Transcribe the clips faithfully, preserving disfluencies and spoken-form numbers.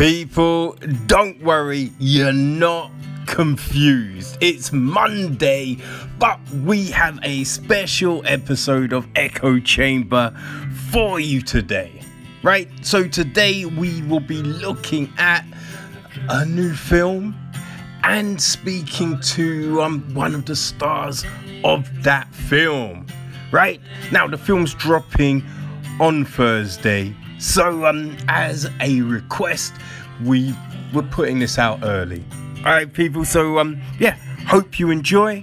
people, don't worry, you're not confused. It's Monday, but we have a special episode of Echo Chamber for you today, right? So today we will be looking at a new film and speaking to um, one of the stars of that film, right? Now, the film's dropping on Thursday. So, um, as a request, we were putting this out early. Alright, people, so, um, yeah, hope you enjoy.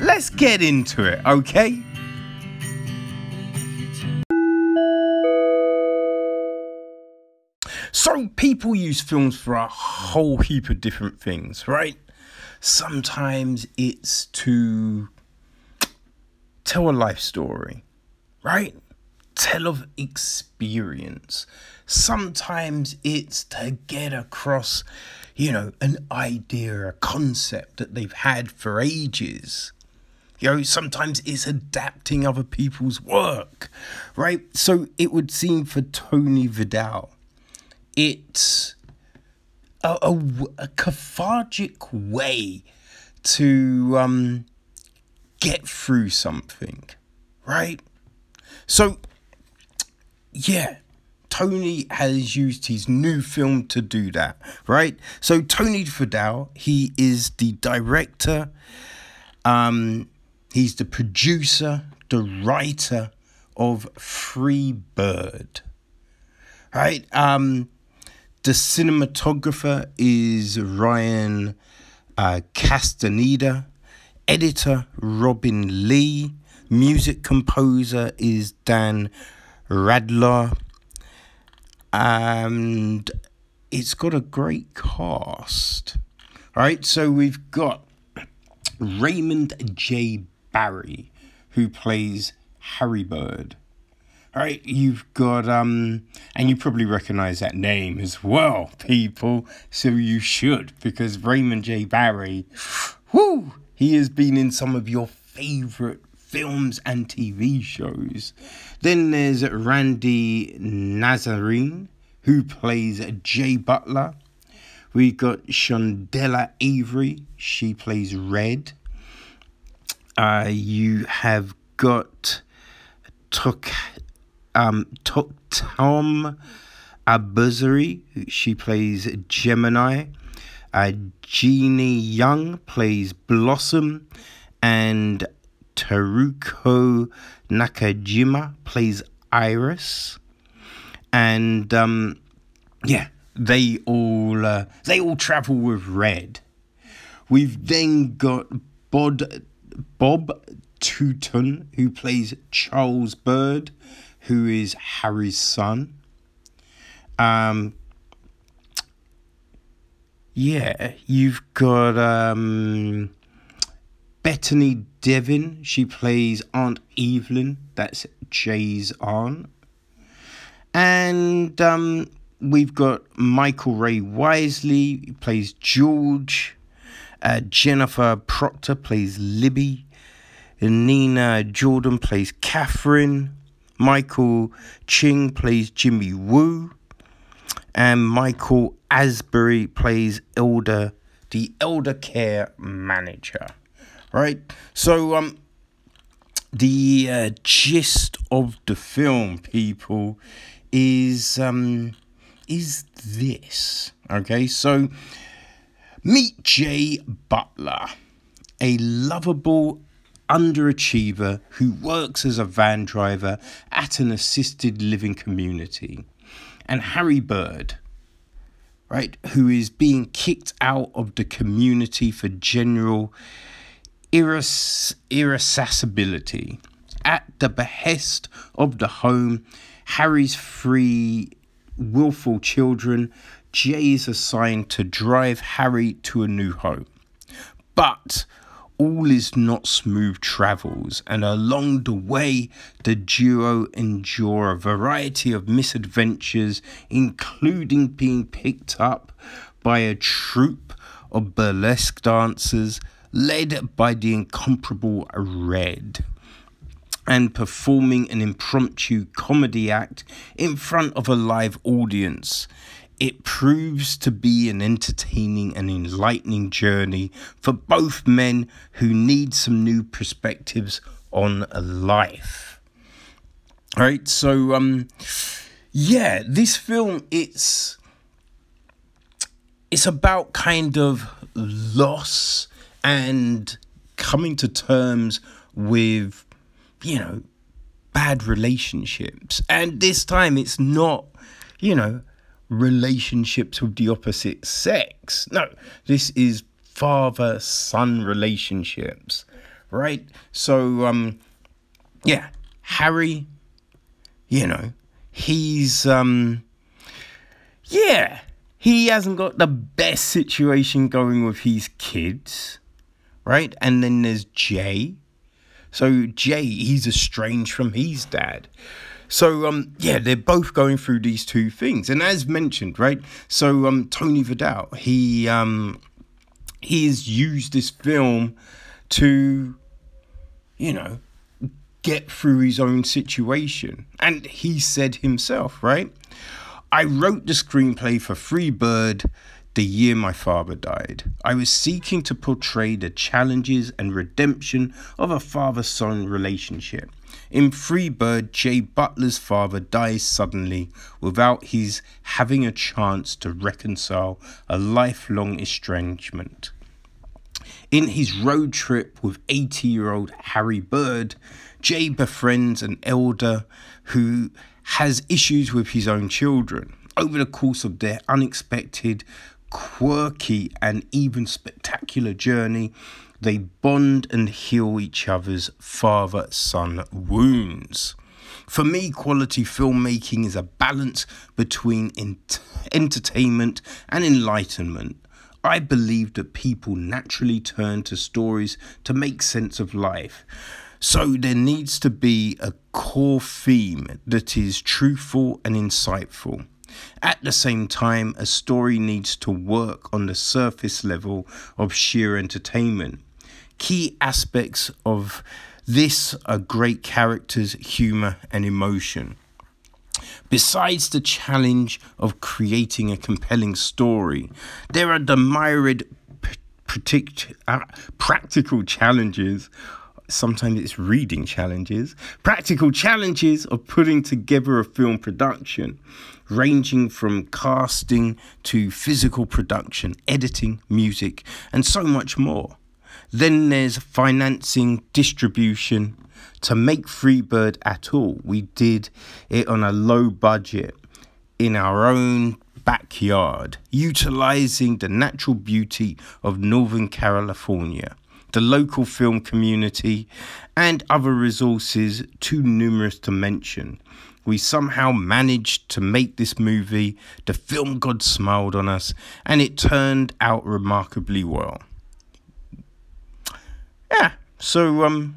Let's get into it, okay? So, people use films for a whole heap of different things, right? Sometimes it's to tell a life story, right? Tell of experience. Sometimes it's to get across, you know, an idea, a concept that they've had for ages. You know, sometimes it's adapting other people's work, right? So it would seem for Tony Fadell, it's a, a, a cathartic way to um, get through something, right? So, yeah, Tony has used his new film to do that, right? So Tony Fadell, he is the director, um, he's the producer, the writer of Free Bird, right? Um, the cinematographer is Ryan uh, Castaneda, editor Robin Lee, music composer is Dan Radler, and it's got a great cast. All right, so we've got Raymond J. Barry, who plays Harry Bird. All right, you've got, um, and you probably recognize that name as well, people, so you should, because Raymond J. Barry, whoo, he has been in some of your favorite films and T V shows. Then there's Randy Nazarene, who plays Jay Butler. We've got Shondella Avery, she plays Red. Uh, you have got Tok, um, Tok-tom Abuzari, she plays Gemini. Uh, Jeannie Young plays Blossom, and Teruko Nakajima plays Iris, and um, yeah, they all uh, they all travel with Red. We've then got Bod, Bob Teuton, who plays Charles Bird, who is Harry's son. Um, yeah, you've got um, Bethany Devin, she plays Aunt Evelyn, that's Jay's aunt. And um, we've got Michael Ray Wisely, he plays George. Uh, Jennifer Proctor plays Libby. And Nina Jordan plays Catherine. Michael Ching plays Jimmy Woo. And Michael Asbury plays Elder, the Elder Care Manager. Right, so um, the uh, gist of the film, people, is um, is this, okay? So, meet Jay Butler, a lovable underachiever who works as a van driver at an assisted living community, and Harry Bird, right, who is being kicked out of the community for general Irres- irascibility at the behest of the home, Harry's three willful children. Jay is assigned to drive Harry to a new home, but all is not smooth travels, and along the way the duo endure a variety of misadventures, including being picked up by a troupe of burlesque dancers led by the incomparable Red, and performing an impromptu comedy act in front of a live audience it proves to be an entertaining and enlightening journey for both men who need some new perspectives on life. All right, so um, yeah, this film, it's it's about kind of loss and coming to terms with, you know, bad relationships. And this time it's not, you know, relationships with the opposite sex. No, this is father-son relationships, right? So, um, yeah, Harry, you know, he's, um, yeah, he hasn't got the best situation going with his kids, right? And then there's Jay. So Jay, he's estranged from his dad. So, um, yeah, they're both going through these two things. And as mentioned, right, so um, Tony Fadell, he, um, he has used this film to, you know, get through his own situation. And he said himself, right, I wrote the screenplay for Free Bird the year my father died. I was seeking to portray the challenges and redemption of a father-son relationship. In Free Bird, Jay Butler's father dies suddenly without his having a chance to reconcile a lifelong estrangement. In his road trip with eighty-year-old Harry Bird, Jay befriends an elder who has issues with his own children. Over the course of their unexpected, quirky and even spectacular journey, they bond and heal each other's father-son wounds. For me, quality filmmaking is a balance between ent- entertainment and enlightenment. I believe that people naturally turn to stories to make sense of life. So there needs to be a core theme that is truthful and insightful. At the same time, a story needs to work on the surface level of sheer entertainment. Key aspects of this are great characters, humour and emotion. Besides the challenge of creating a compelling story, there are the myriad predict- uh, practical challenges. Sometimes it's reading challenges, practical challenges of putting together a film production, ranging from casting to physical production, editing, music, and so much more. Then there's financing, distribution. To make Free Bird at all, we did it on a low budget in our own backyard, utilizing the natural beauty of Northern California, the local film community, and other resources too numerous to mention. We somehow managed to make this movie. The film god smiled on us, and it turned out remarkably well. Yeah, so, um,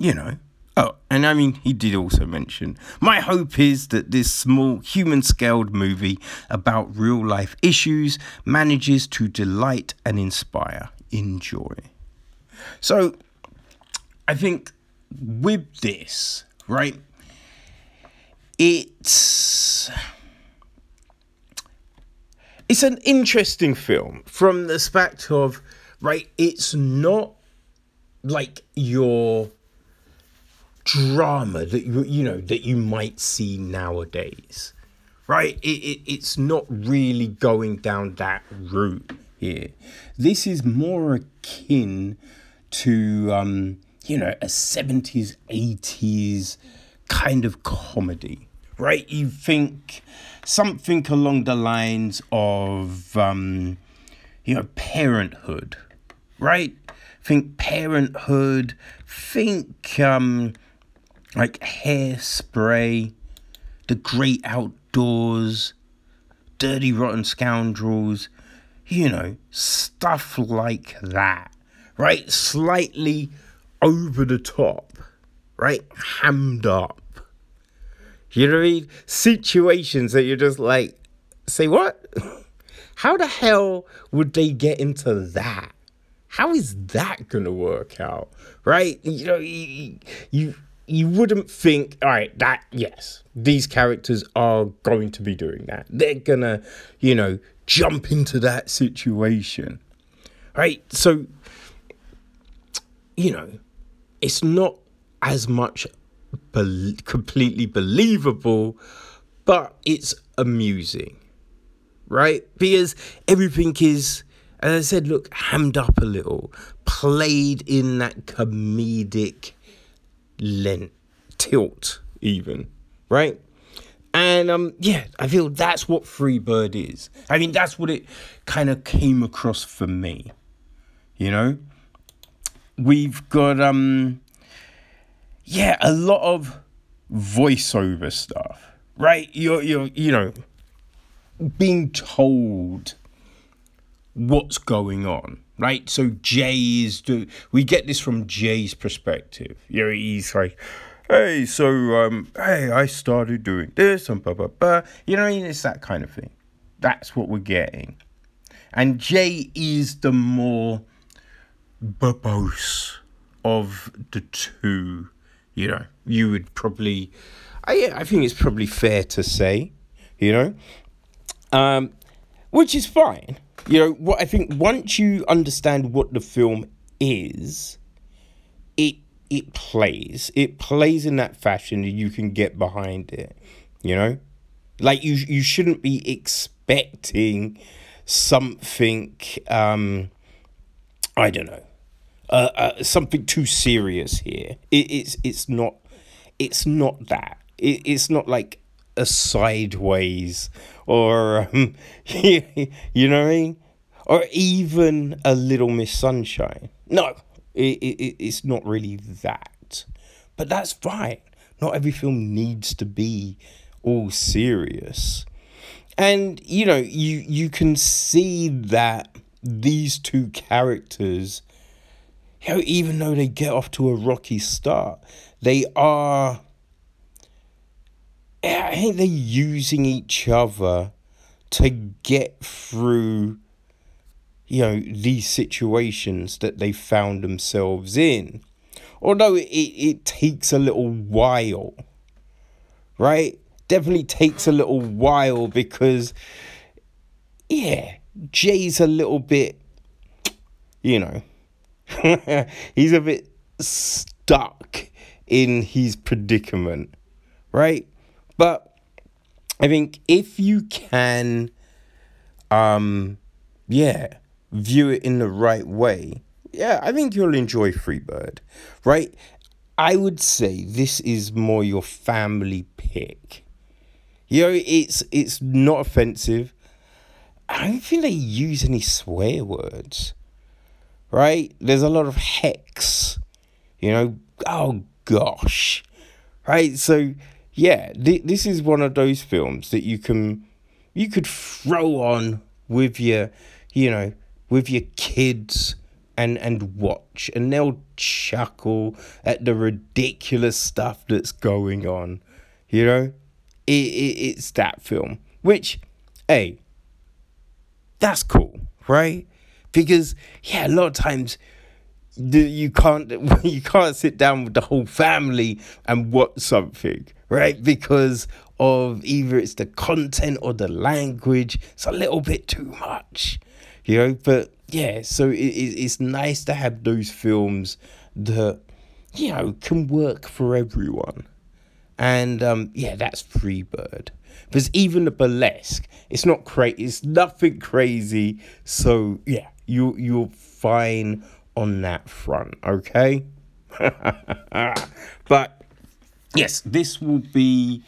you know, oh, and I mean, he did also mention, my hope is that this small, human-scaled movie about real-life issues manages to delight and inspire. Enjoy. So, I think with this, right, it's, it's an interesting film from the fact of, right, it's not like your drama that, you, you know, that you might see nowadays, right? It, it It's not really going down that route here. This is more akin to, um, you know, a seventies, eighties kind of comedy, right? You think something along the lines of, um, you know, Parenthood, right? Think Parenthood, think um, like Hairspray, The Great Outdoors, Dirty Rotten Scoundrels, you know, stuff like that, right? Slightly over the top, right? Hammed up. You know what I mean? Situations that you're just like, say what? How the hell would they get into that? How is that going to work out, right? You know, you, you you wouldn't think, all right, that, yes, these characters are going to be doing that. They're going to, you know, jump into that situation, right? So, you know, it's not as much be- completely believable, but it's amusing, right? Because everything is, as I said, look, hammed up a little, played in that comedic lent tilt even, right? And um yeah, I feel that's what Free Bird is. I mean, that's what it kind of came across for me. You know? We've got um yeah, a lot of voiceover stuff, right? You're you're you know being told what's going on, right? So Jay is, do we get this from Jay's perspective? You know, he's like, hey, so um, hey, I started doing this and blah blah blah. You know, it's that kind of thing. That's what we're getting, and Jay is the more verbose of the two. You know, you would probably, I I think it's probably fair to say, you know, um, which is fine. You know, what I think once you understand what the film is, it it plays. It plays in that fashion and you can get behind it, you know? Like, you you shouldn't be expecting something, um, I don't know, uh, uh, something too serious here. It, it's, it's, not, it's not that. It, it's not like a sideways or um, you know what I mean, or even a Little Miss Sunshine. No, it, it it's not really that, but that's fine. Not every film needs to be all serious, and you know, you you can see that these two characters, you know, even though they get off to a rocky start, they are. I think they're using each other to get through, you know, these situations that they found themselves in. Although it, it takes a little while, right? Definitely takes a little while because, yeah, Jay's a little bit, you know, he's a bit stuck in his predicament, right? But I think if you can, um, yeah, view it in the right way, yeah, I think you'll enjoy Free Bird, right? I would say this is more your family pick. You know, it's it's not offensive. I don't think they use any swear words, right? There's a lot of hex, you know, oh gosh, right? So... yeah, th- this is one of those films that you can, you could throw on with your, you know, with your kids and, and watch. And they'll chuckle at the ridiculous stuff that's going on, you know? It, it It's that film, which, hey, that's cool, right? Because, yeah, a lot of times... You can't you can't sit down with the whole family and watch something, right? Because of either it's the content or the language. It's a little bit too much, you know? But, yeah, so it, it's nice to have those films that, you know, can work for everyone. And, um, yeah, that's Free Bird. Because even the burlesque, it's not crazy. It's nothing crazy. So, yeah, you, you're fine on that front, okay? But yes, this will be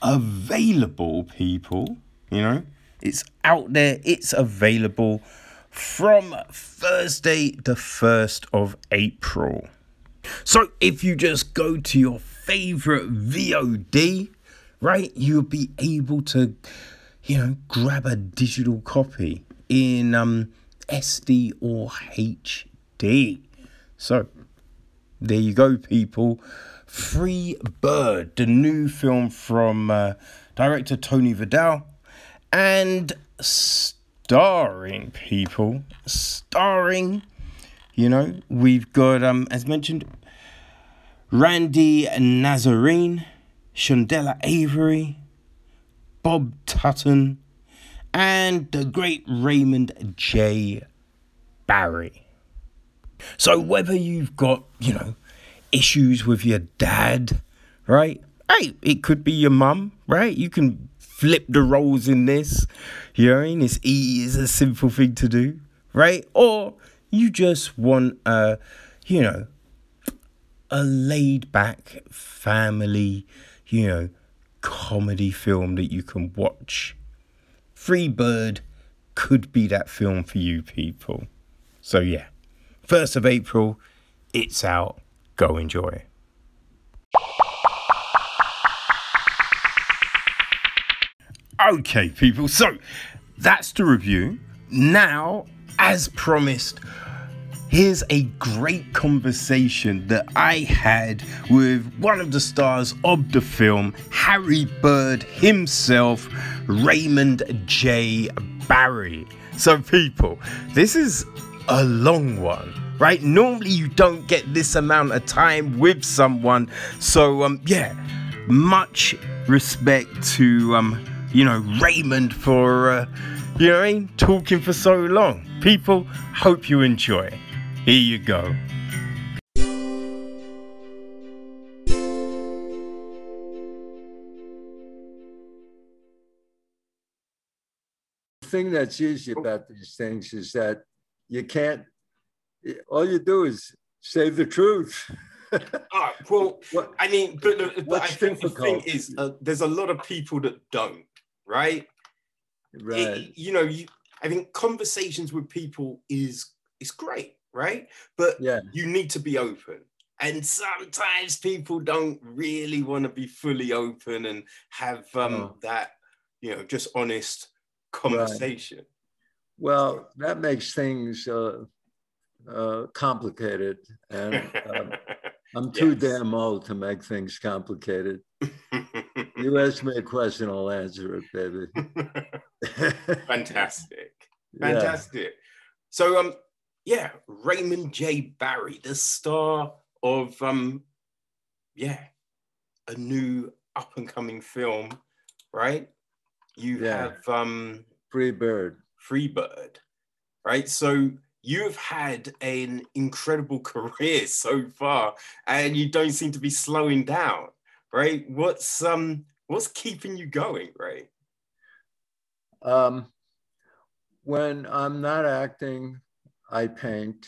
available, people. You know, it's out there, it's available from Thursday the first of April. So if you just go to your favorite V O D, right, you'll be able to, you know, grab a digital copy in um S D or H D. So, there you go, people. Free Bird, the new film from uh, director Tony Fadell, and starring people, starring, you know, we've got, um, as mentioned, Randy Nazarene, Shondella Avery, Bob Teuton, and the great Raymond J. Barry. So whether you've got, you know, issues with your dad, right? Hey, it could be your mum, right? You can flip the roles in this. You know what I mean? It's easy, it's a simple thing to do, right? Or you just want a, you know, a laid-back family, you know, comedy film that you can watch. Free Bird could be that film for you people. So yeah, first of April, it's out. Go enjoy. Okay, people, so that's the review. Now, as promised, here's a great conversation that I had with one of the stars of the film, Harry Bird himself, Raymond J. Barry. So people, this is a long one, right? Normally you don't get this amount of time with someone. So um, yeah, much respect to, um, you know, Raymond for, uh, you know what I mean, talking for so long. People, hope you enjoy. Here you go. The thing that's easy about these things is that you can't, all you do is say the truth. Right, well, what, I mean, but, the, but I think difficult? the thing is, uh, there's a lot of people that don't, right? Right. It, you know, you, I think conversations with people is, is great. Right? But yeah, you need to be open. And sometimes people don't really want to be fully open and have um, oh. that, you know, just honest conversation. Right. Well, that makes things uh, uh, complicated. And uh, I'm too yes. damn old to make things complicated. You ask me a question, I'll answer it, baby. Fantastic. Fantastic. Yeah. So, um, yeah, Raymond J. Barry, the star of, um, yeah, a new up-and-coming film, right? You yeah. have... Um, Free Bird. Free Bird, right? So you've had an incredible career so far, and you don't seem to be slowing down, right? What's, um, what's keeping you going, Ray? Um, when I'm not acting... I paint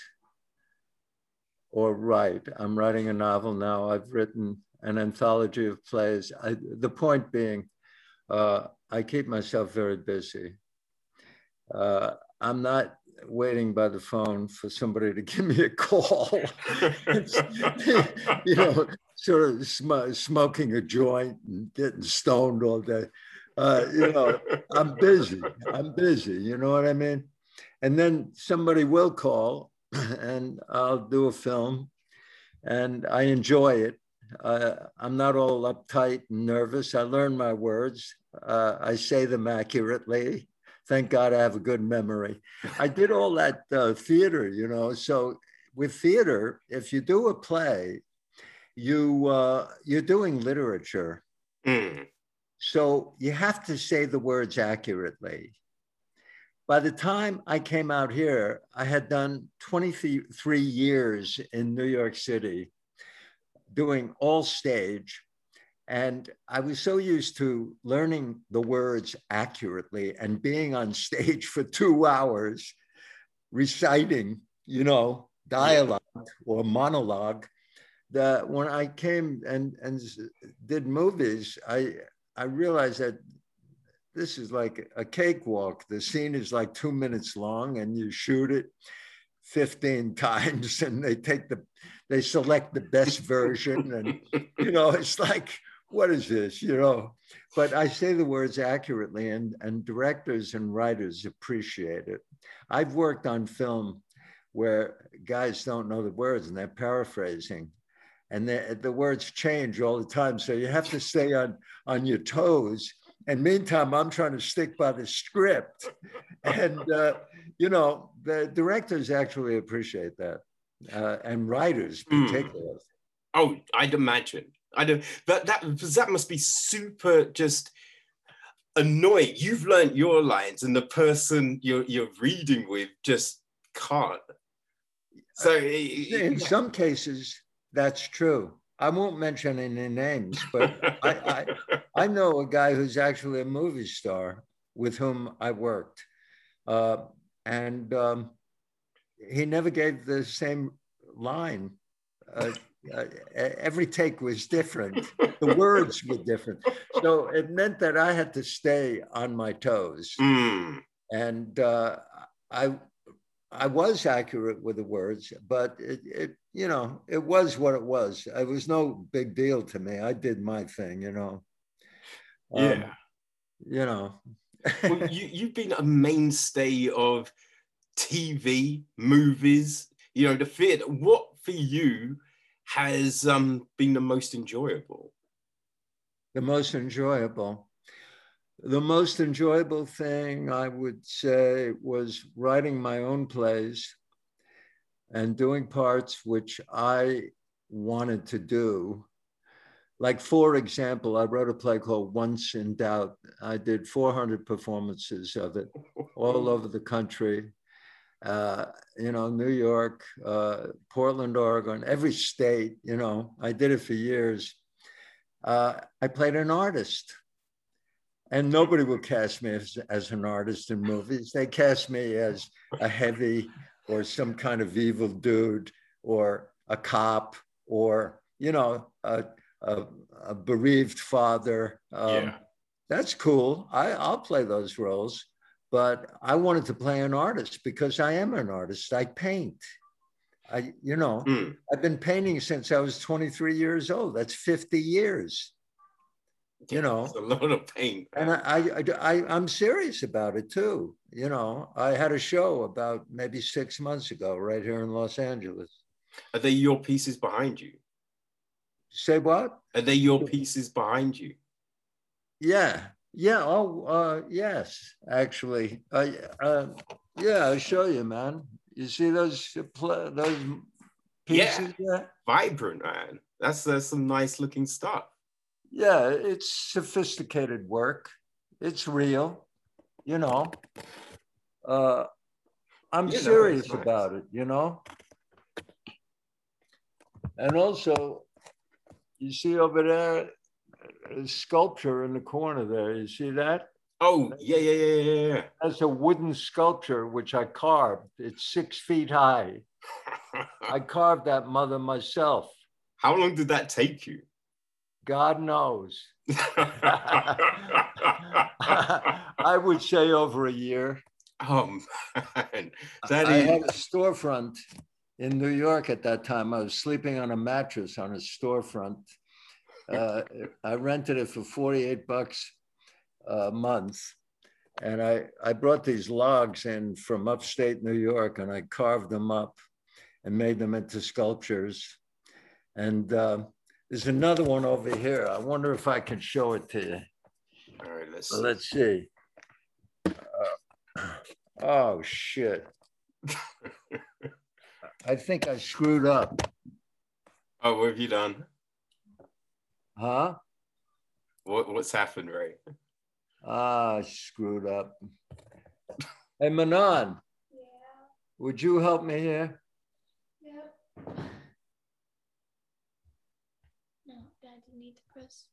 or write. I'm writing a novel now. I've written an anthology of plays. I, the point being, uh, I keep myself very busy. Uh, I'm not waiting by the phone for somebody to give me a call. You know, sort of sm- smoking a joint and getting stoned all day. Uh, you know, I'm busy. I'm busy. You know what I mean? And then somebody will call and I'll do a film and I enjoy it. Uh, I'm not all uptight and nervous. I learn my words. Uh, I say them accurately. Thank God I have a good memory. I did all that uh, theater, you know. So with theater, if you do a play, you, uh, you're doing literature. Mm. So you have to say the words accurately. By the time I came out here, I had done twenty-three years in New York City doing all stage. And I was so used to learning the words accurately and being on stage for two hours, reciting, you know, dialogue or monologue, that when I came and, and did movies, I, I realized that this is like a cakewalk. The scene is like two minutes long and you shoot it fifteen times and they take the, they select the best version. And, you know, it's like, what is this, you know? But I say the words accurately and, and directors and writers appreciate it. I've worked on film where guys don't know the words and they're paraphrasing. And the, the words change all the time. So you have to stay on, on your toes. And meantime, I'm trying to stick by the script. And, uh, you know, the directors actually appreciate that. Uh, and writers, particularly. Mm. Oh, I'd imagine. I don't. But that that must be super just annoying. You've learned your lines, and the person you're you're reading with just can't. So it, in some cases, that's true. I won't mention any names, but I, I I know a guy who's actually a movie star with whom I worked, uh, and um, he never gave the same line. Uh, Uh, every take was different. The words were different. So it meant that I had to stay on my toes. Mm. And uh, I I was accurate with the words, but it, it, you know, it was what it was. It was no big deal to me. I did my thing, you know. Um, yeah. You know. Well, you, you've been a mainstay of T V, movies, you know, the theater. What for you has um, been the most enjoyable? The most enjoyable. The most enjoyable thing I would say was writing my own plays and doing parts which I wanted to do. Like, for example, I wrote a play called Once in Doubt. I did four hundred performances of it all over the country. Uh, you know, New York, uh, Portland, Oregon, every state, you know, I did it for years. Uh, I played an artist, and nobody would cast me as, as an artist in movies. They cast me as a heavy or some kind of evil dude or a cop or, you know, a, a, a bereaved father. Um, yeah. That's cool. I, I'll play those roles. But I wanted to play an artist because I am an artist. I paint. I, you know, mm. I've been painting since I was twenty-three years old. That's fifty years. You yeah, know, a lot of paint. And I, I, I, I'm serious about it too. You know, I had a show about maybe six months ago right here in Los Angeles. Are they your pieces behind you? Say what? Are they your pieces behind you? Yeah. Yeah. Oh, uh, yes. Actually, uh, uh, yeah. I'll show you, man. You see those uh, those pieces? Yeah. There? Vibrant, man. That's uh, some nice looking stuff. Yeah, it's sophisticated work. It's real. You know, uh, I'm you know, serious nice. about it. You know, and also, you see over there. A sculpture in the corner there. You see that? Oh, yeah, yeah, yeah, yeah, yeah. That's a wooden sculpture which I carved. It's six feet high. I carved that mother myself. How long did that take you? God knows. I would say over a year. Oh, man. That I, is... I had a storefront in New York at that time. I was sleeping on a mattress on a storefront. Uh, I rented it for forty-eight bucks a month. And I, I brought these logs in from upstate New York, and I carved them up and made them into sculptures. And uh, there's another one over here. I wonder if I can show it to you. All right, let's see. Let's see. Uh, oh, shit. I think I screwed up. Oh, what have you done? Huh? What, what's happened, Ray? Ah, I screwed up. Hey, Manon. Yeah. Would you help me here? Yep. No, I didn't need to press.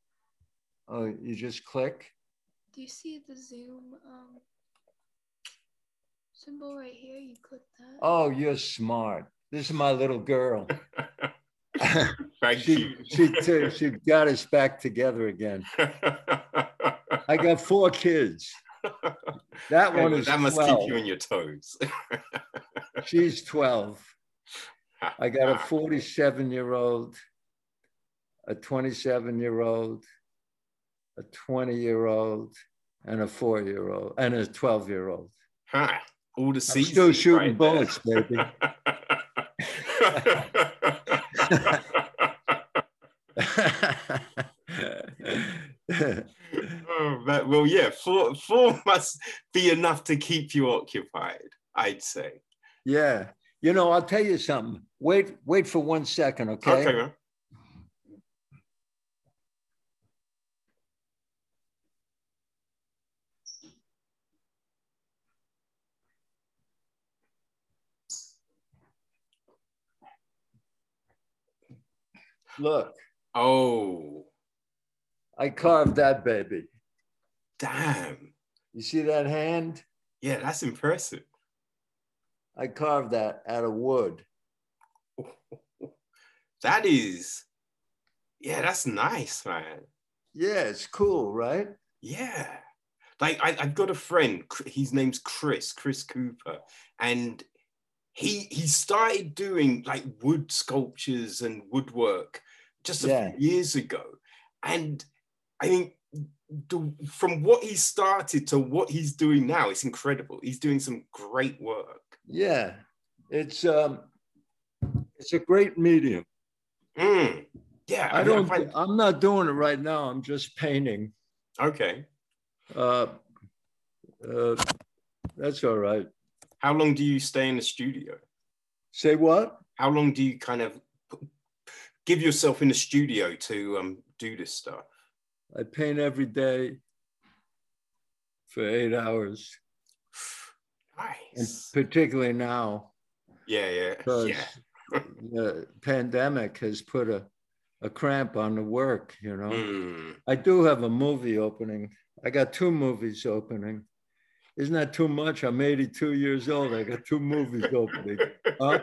Oh, you just click? Do you see the Zoom um, symbol right here? You click that. Oh, you're smart. This is my little girl. Thank she, you. she, she got us back together again. I got four kids. That one is That must twelve. Keep you on your toes. She's twelve. I got a forty-seven-year-old, a twenty-seven-year-old, a twenty-year-old, and a four-year-old, and a twelve-year-old. Huh. All the seasons. I'm still shooting right bullets, baby. Oh, but, well, yeah, four, four must be enough to keep you occupied, I'd say. Yeah. You know, I'll tell you something. Wait, wait for one second, okay? Okay, man. Look. Oh. I carved that baby. Damn. You see that hand? Yeah, that's impressive. I carved that out of wood. That is, yeah, that's nice, man. Yeah, it's cool, right? Yeah. Like, I, I've got a friend, his name's Chris, Chris Cooper, and he he started doing like wood sculptures and woodwork just a yeah. few years ago. And I think the, from what he started to what he's doing now, it's incredible. He's doing some great work. Yeah, it's um, it's a great medium. Mm. Yeah, I, I don't. I find... I'm not doing it right now. I'm just painting. Okay. Uh, uh, that's all right. How long do you stay in the studio? Say what? How long do you kind of give yourself in the studio to um do this stuff? I paint every day for eight hours. Nice. And particularly now. Yeah, yeah. Because yeah. the pandemic has put a, a cramp on the work, you know. Mm. I do have a movie opening. I got two movies opening. Isn't that too much? I'm eighty-two years old. I got two movies opening. Huh?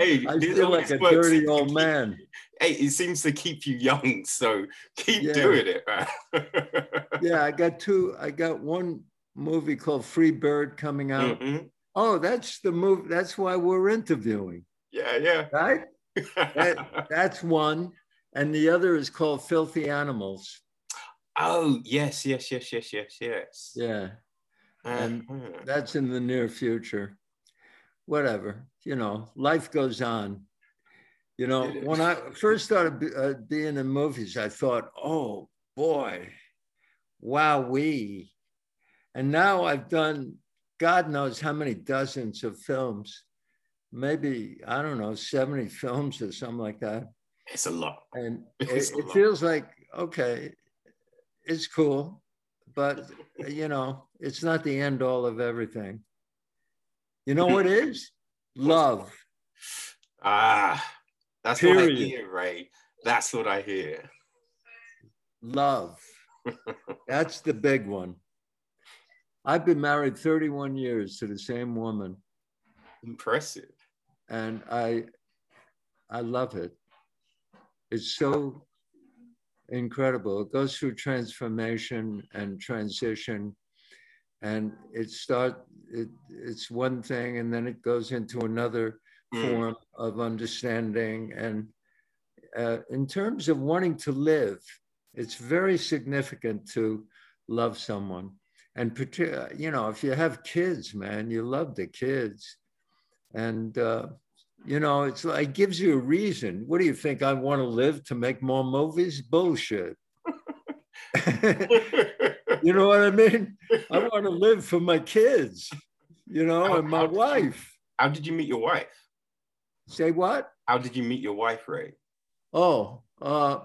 Hey, I feel like a dirty old man. Hey, it seems to keep you young, so keep yeah. doing it, man. Yeah, I got two. I got one movie called Free Bird coming out. Mm-hmm. Oh, that's the movie. That's why we're interviewing. Yeah, yeah. Right? that, that's one. And the other is called Filthy Animals. Oh, yes, yes, yes, yes, yes, yes. Yeah. And uh-huh. that's in the near future. Whatever, you know, life goes on. You know, when I first started uh, being in movies, I thought, oh, boy, wowee. And now I've done, God knows how many dozens of films, maybe, I don't know, seventy films or something like that. It's a lot. And it, it feels like, okay, it's cool, but you know, it's not the end all of everything. You know what it is? Love. Ah, that's Period. What I hear, Ray. That's what I hear. Love. That's the big one. I've been married thirty-one years to the same woman. Impressive. And I, I love it. It's so incredible. It goes through transformation and transition, and it start. It, it's one thing, and then it goes into another mm. form of understanding. And uh, in terms of wanting to live, it's very significant to love someone. And you know, if you have kids, man, you love the kids, and uh, you know, it's like it gives you a reason. What do you think? I want to live to make more movies? Bullshit. You know what I mean? I want to live for my kids, you know, how, and my how wife. You, how did you meet your wife? Say what? How did you meet your wife, Ray? Oh, uh,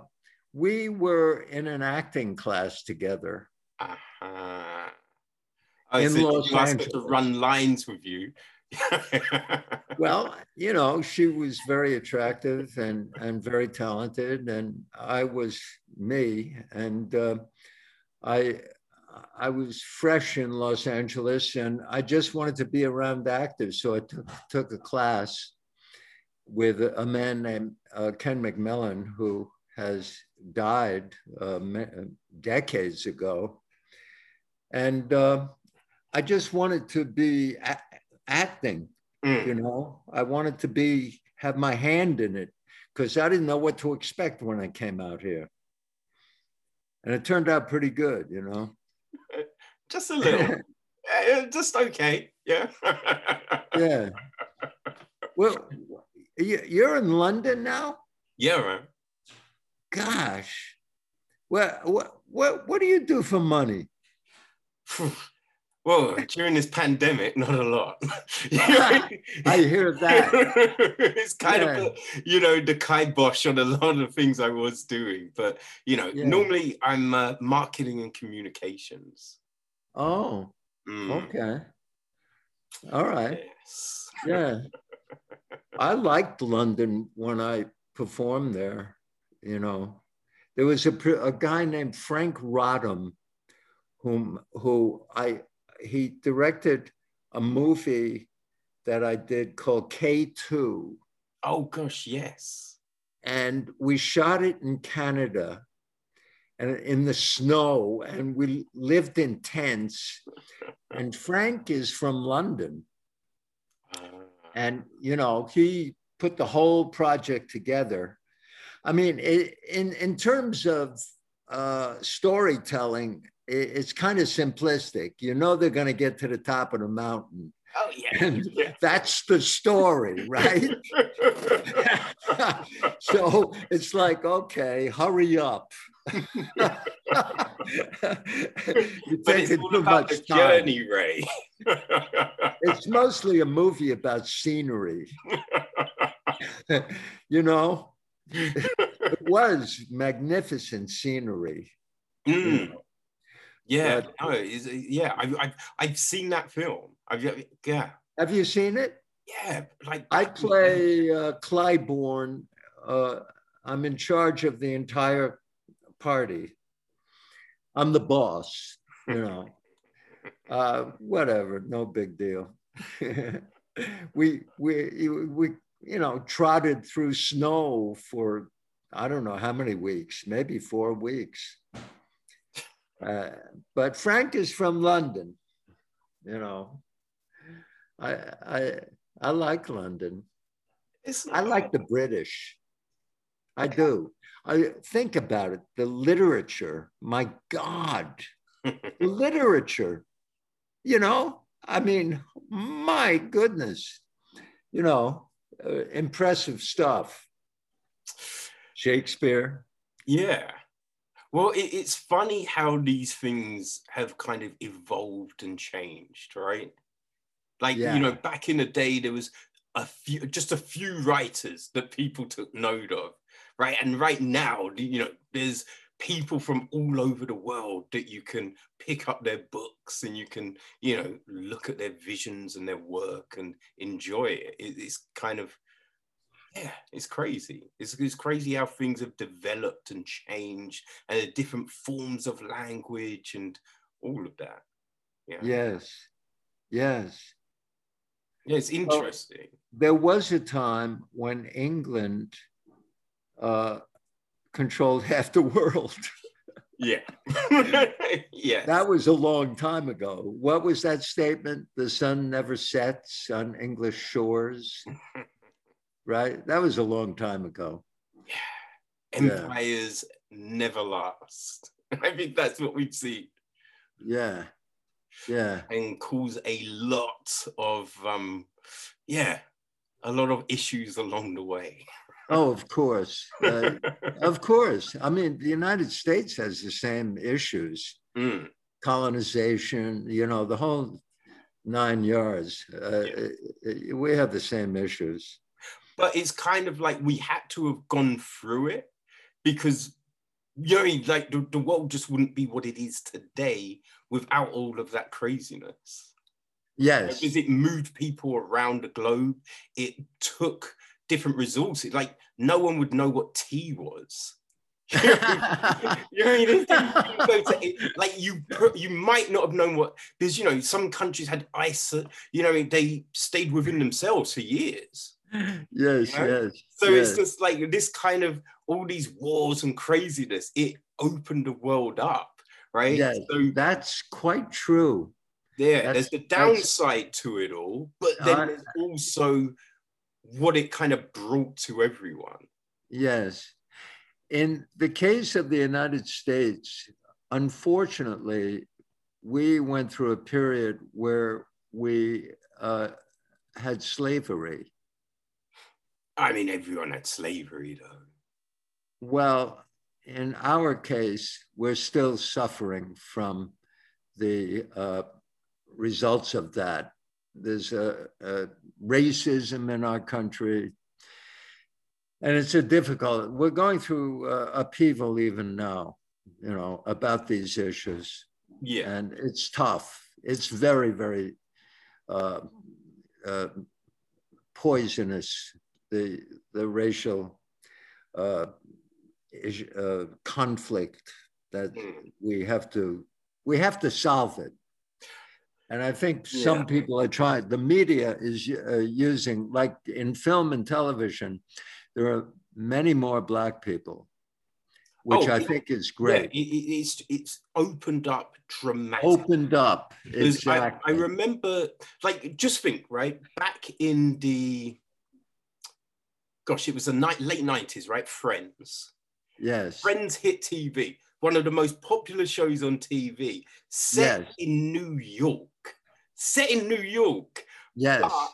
we were in an acting class together. Uh-huh. Oh, in so Los Angeles. To run lines with you. Well, you know, she was very attractive and and very talented, and I was me, and uh, I I was fresh in Los Angeles, and I just wanted to be around actors, so I took took a class with a man named uh, Ken McMillan, who has died uh, decades ago. And uh, I just wanted to be acting, mm. you know. I wanted to be, have my hand in it, because I didn't know what to expect when I came out here. And it turned out pretty good, you know. Just a little, yeah, just okay, yeah. Yeah. Well, you're in London now? Yeah, man. Gosh. Well, what, what, what do you do for money? Well, during this pandemic, not a lot. I hear that. It's kind yeah. of, you know, the kibosh on a lot of things I was doing. But, you know, yeah. normally I'm uh, marketing and communications. Oh, mm. okay. All right. Yes. Yeah. I liked London when I performed there, you know. There was a, a guy named Frank Roddam, whom, who I, he directed a movie that I did called K two. Oh gosh, yes. And we shot it in Canada and in the snow, and we lived in tents. And Frank is from London. And, you know, he put the whole project together. I mean, it, in, in terms of uh, storytelling, it, it's kind of simplistic. You know, they're going to get to the top of the mountain. Oh, yeah. And yeah. That's the story, right? So it's like, okay, hurry up. But it's all about the journey, Ray. It's mostly a movie about scenery. You know, it was magnificent scenery. Mm. You know? Yeah, but, no, it's, yeah, I've, I've, I've seen that film. I've, yeah. Have you seen it? Yeah. Like I play uh, Clybourne. Uh, I'm in charge of the entire party. I'm the boss, you know. uh, whatever, no big deal. we, we, we, you know, trotted through snow for, I don't know how many weeks, maybe four weeks. Uh, but Frank is from London, you know. I I I like London. I like the British. I do. I think about it. The literature, my God, the literature. You know, I mean, my goodness. You know, uh, impressive stuff. Shakespeare. Yeah. Well, it, it's funny how these things have kind of evolved and changed, right? Like, yeah. You know, back in the day, there was a few, just a few writers that people took note of, right? And right now, you know, there's people from all over the world that you can pick up their books and you can, you know, look at their visions and their work and enjoy it. It it's kind of, yeah, it's crazy. It's, it's crazy how things have developed and changed and the different forms of language and all of that. Yeah. Yes, yes. Yeah, it's interesting. So, there was a time when England uh, controlled half the world. Yeah. Yeah. That was a long time ago. What was that statement? The sun never sets on English shores. Right? That was a long time ago. Yeah. Empires yeah. never last. I think that's what we've seen. Yeah. Yeah. And cause a lot of, um, yeah, a lot of issues along the way. Oh, of course. Uh, of course. I mean, the United States has the same issues. Mm. Colonization, you know, the whole nine yards. Uh, yeah. We have the same issues. But it's kind of like we had to have gone through it because, you know, like the, the world just wouldn't be what it is today without all of that craziness. Yes. Because it moved people around the globe. It took different resources. Like no one would know what tea was. You know, you know, you go to, like you you might not have known what, because, you know, some countries had ice, you know, they stayed within themselves for years. Yes, you know? yes. So yes. It's just like this kind of all these wars and craziness. It opened the world up, right? Yeah, so that's quite true. Yeah, that's, there's the downside to it all, but then uh, there's also what it kind of brought to everyone. Yes. In the case of the United States, unfortunately, we went through a period where we uh, had slavery. I mean, everyone had slavery, though. Well, in our case, we're still suffering from the uh, results of that. There's a, a racism in our country, and it's a difficult, we're going through uh, upheaval even now, you know, about these issues. Yeah. And it's tough. It's very, very uh, uh, poisonous the, the racial uh, uh, conflict that we have to, we have to solve it. And I think some yeah. people are trying, the media is uh, using, like in film and television, there are many more Black people, which oh, I it, think is great. Yeah, it, it's, it's opened up dramatically. Opened up, exactly. I, I remember, like, just think, right? Back in the, gosh, it was the night, late nineties, right? Friends. Yes. Friends hit T V. One of the most popular shows on T V, set yes. in New York. Set in New York. Yes. But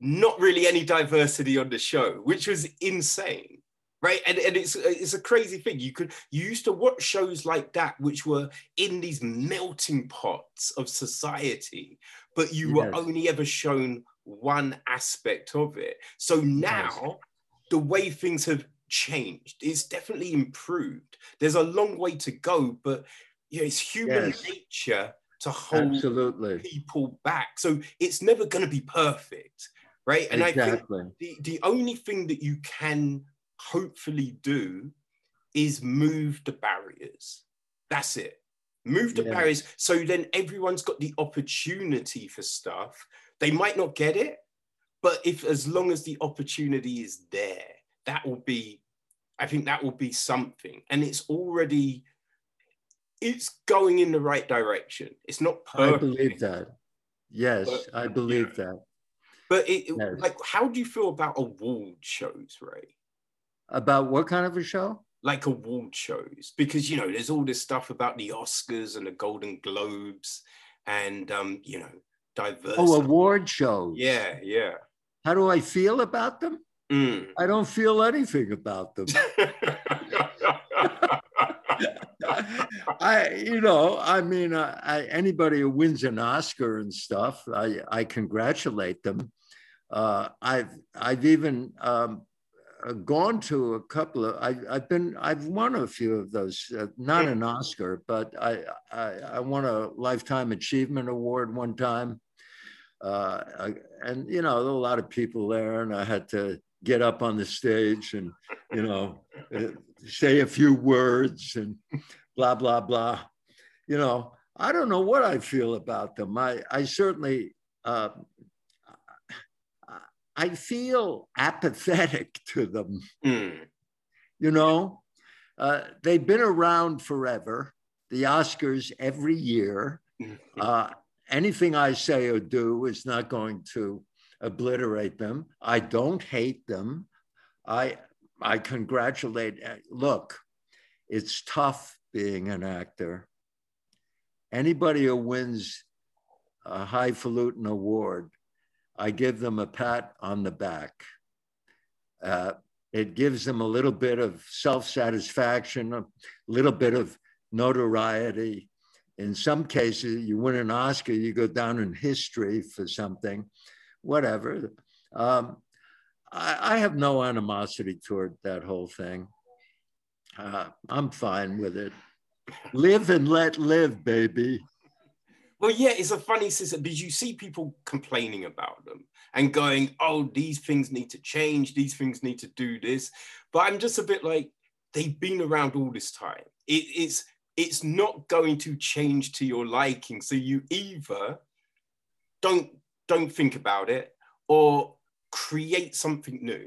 not really any diversity on the show, which was insane, right? And, and it's, it's a crazy thing. You could, you used to watch shows like that, which were in these melting pots of society, but you yes. were only ever shown one aspect of it. So now, yes. the way things have changed, it's definitely improved. There's a long way to go, but you know, it's human yes. nature to hold Absolutely. people back. So it's never going to be perfect, right? And exactly. I think the, the only thing that you can hopefully do is move the barriers. That's it. Move the yeah. barriers. So then everyone's got the opportunity for stuff. They might not get it, but if as long as the opportunity is there, that will be, I think that will be something. And it's already, it's going in the right direction. It's not perfect. I believe that. Yes, but, I believe yeah. that. But it, yes. like, how do you feel about award shows, Ray? About what kind of a show? Like award shows, because, you know, there's all this stuff about the Oscars and the Golden Globes and, um, you know, diversity. Oh, award shows. Yeah, yeah. How do I feel about them? Mm. I don't feel anything about them. I, you know, I mean, I, I, anybody who wins an Oscar and stuff, I, I congratulate them. Uh, I've, I've even um, gone to a couple of. I, I've been, I've won a few of those. Uh, not an Oscar, but I, I, I won a Lifetime Achievement Award one time, uh, I, and you know, there were a lot of people there, and I had to get up on the stage and, you know, say a few words and blah, blah, blah. You know, I don't know what I feel about them. I, I certainly, uh, I feel apathetic to them. Mm. You know, uh, they've been around forever, the Oscars every year. Uh, anything I say or do is not going to obliterate them. I don't hate them. I, I congratulate. Look, it's tough being an actor. Anybody who wins a highfalutin award, I give them a pat on the back. Uh, it gives them a little bit of self-satisfaction, a little bit of notoriety. In some cases, you win an Oscar, you go down in history for something. Whatever. Um, I, I have no animosity toward that whole thing. Uh, I'm fine with it. Live and let live, baby. Well, yeah, it's a funny system because you see people complaining about them and going, oh, these things need to change. These things need to do this. But I'm just a bit like, they've been around all this time. It, it's, it's not going to change to your liking. So you either don't don't think about it, or create something new,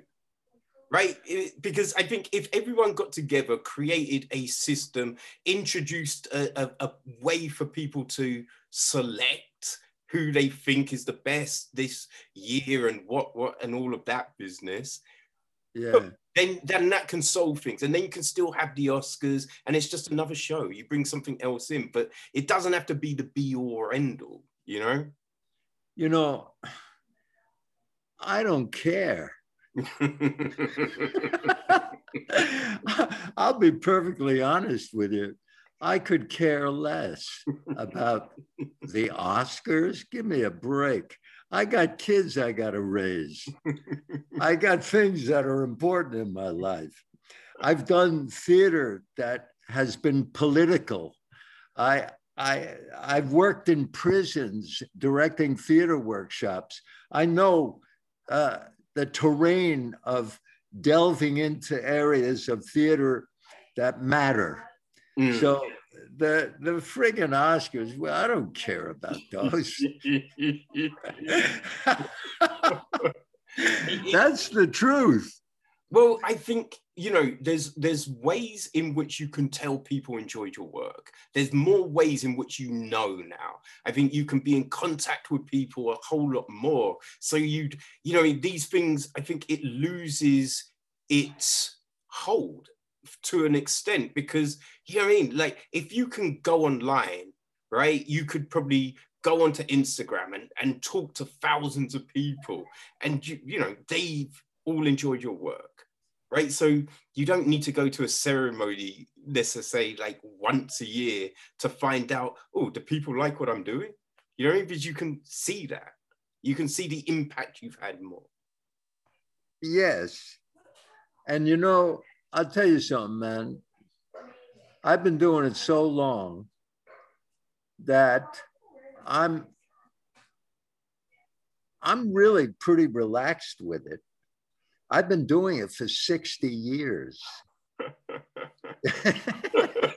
right? It, because I think if everyone got together, created a system, introduced a, a, a way for people to select who they think is the best this year and what, what and all of that business, yeah. then, then that can solve things. And then you can still have the Oscars and it's just another show. You bring something else in, but it doesn't have to be the be all or end all, you know? You know, I don't care. I'll be perfectly honest with you. I could care less about the Oscars. Give me a break. I got kids I got to raise. I got things that are important in my life. I've done theater that has been political. I. I, I've worked in prisons, directing theater workshops. I know uh, the terrain of delving into areas of theater that matter. Mm. So the the friggin' Oscars, well, I don't care about those. That's the truth. Well, I think, you know, there's there's ways in which you can tell people enjoyed your work. There's more ways in which you know now. I think you can be in contact with people a whole lot more. So you'd, you know, these things, I think it loses its hold to an extent because, you know what I mean? Like, if you can go online, right, you could probably go onto Instagram and, and talk to thousands of people and, you, you know, they've all enjoyed your work, right? So you don't need to go to a ceremony, let's just say like once a year to find out, oh, do people like what I'm doing? You know, because you can see that. You can see the impact you've had more. Yes. And you know, I'll tell you something, man. I've been doing it so long that I'm, I'm really pretty relaxed with it. I've been doing it for sixty years. That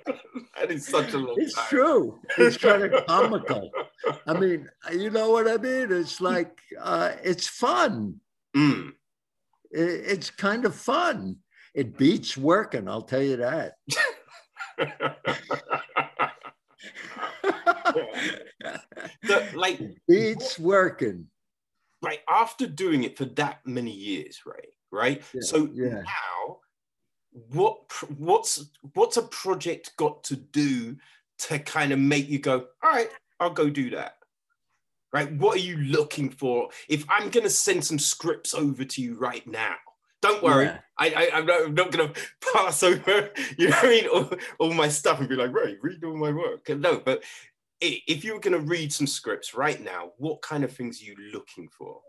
is such a long time. It's true. It's kind of comical. I mean, you know what I mean? It's like, uh, it's fun. Mm. It, it's kind of fun. It beats working, I'll tell you that. So, like, beats working. Right, after doing it for that many years, right? Right. Yeah, so yeah. Now, what what's what's a project got to do to kind of make you go, all right, I'll go do that, right? What are you looking for? If I'm gonna send some scripts over to you right now, don't worry, yeah. I, I I'm not, I'm not gonna pass over, you know what I mean, all, all my stuff and be like, right, read all my work. No, but if you were gonna read some scripts right now, what kind of things are you looking for?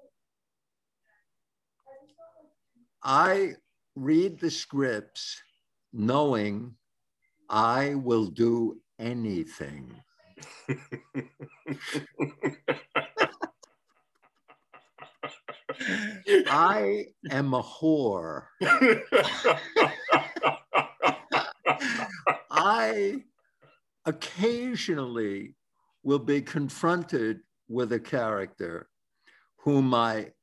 I read the scripts knowing I will do anything. I am a whore. I occasionally will be confronted with a character whom I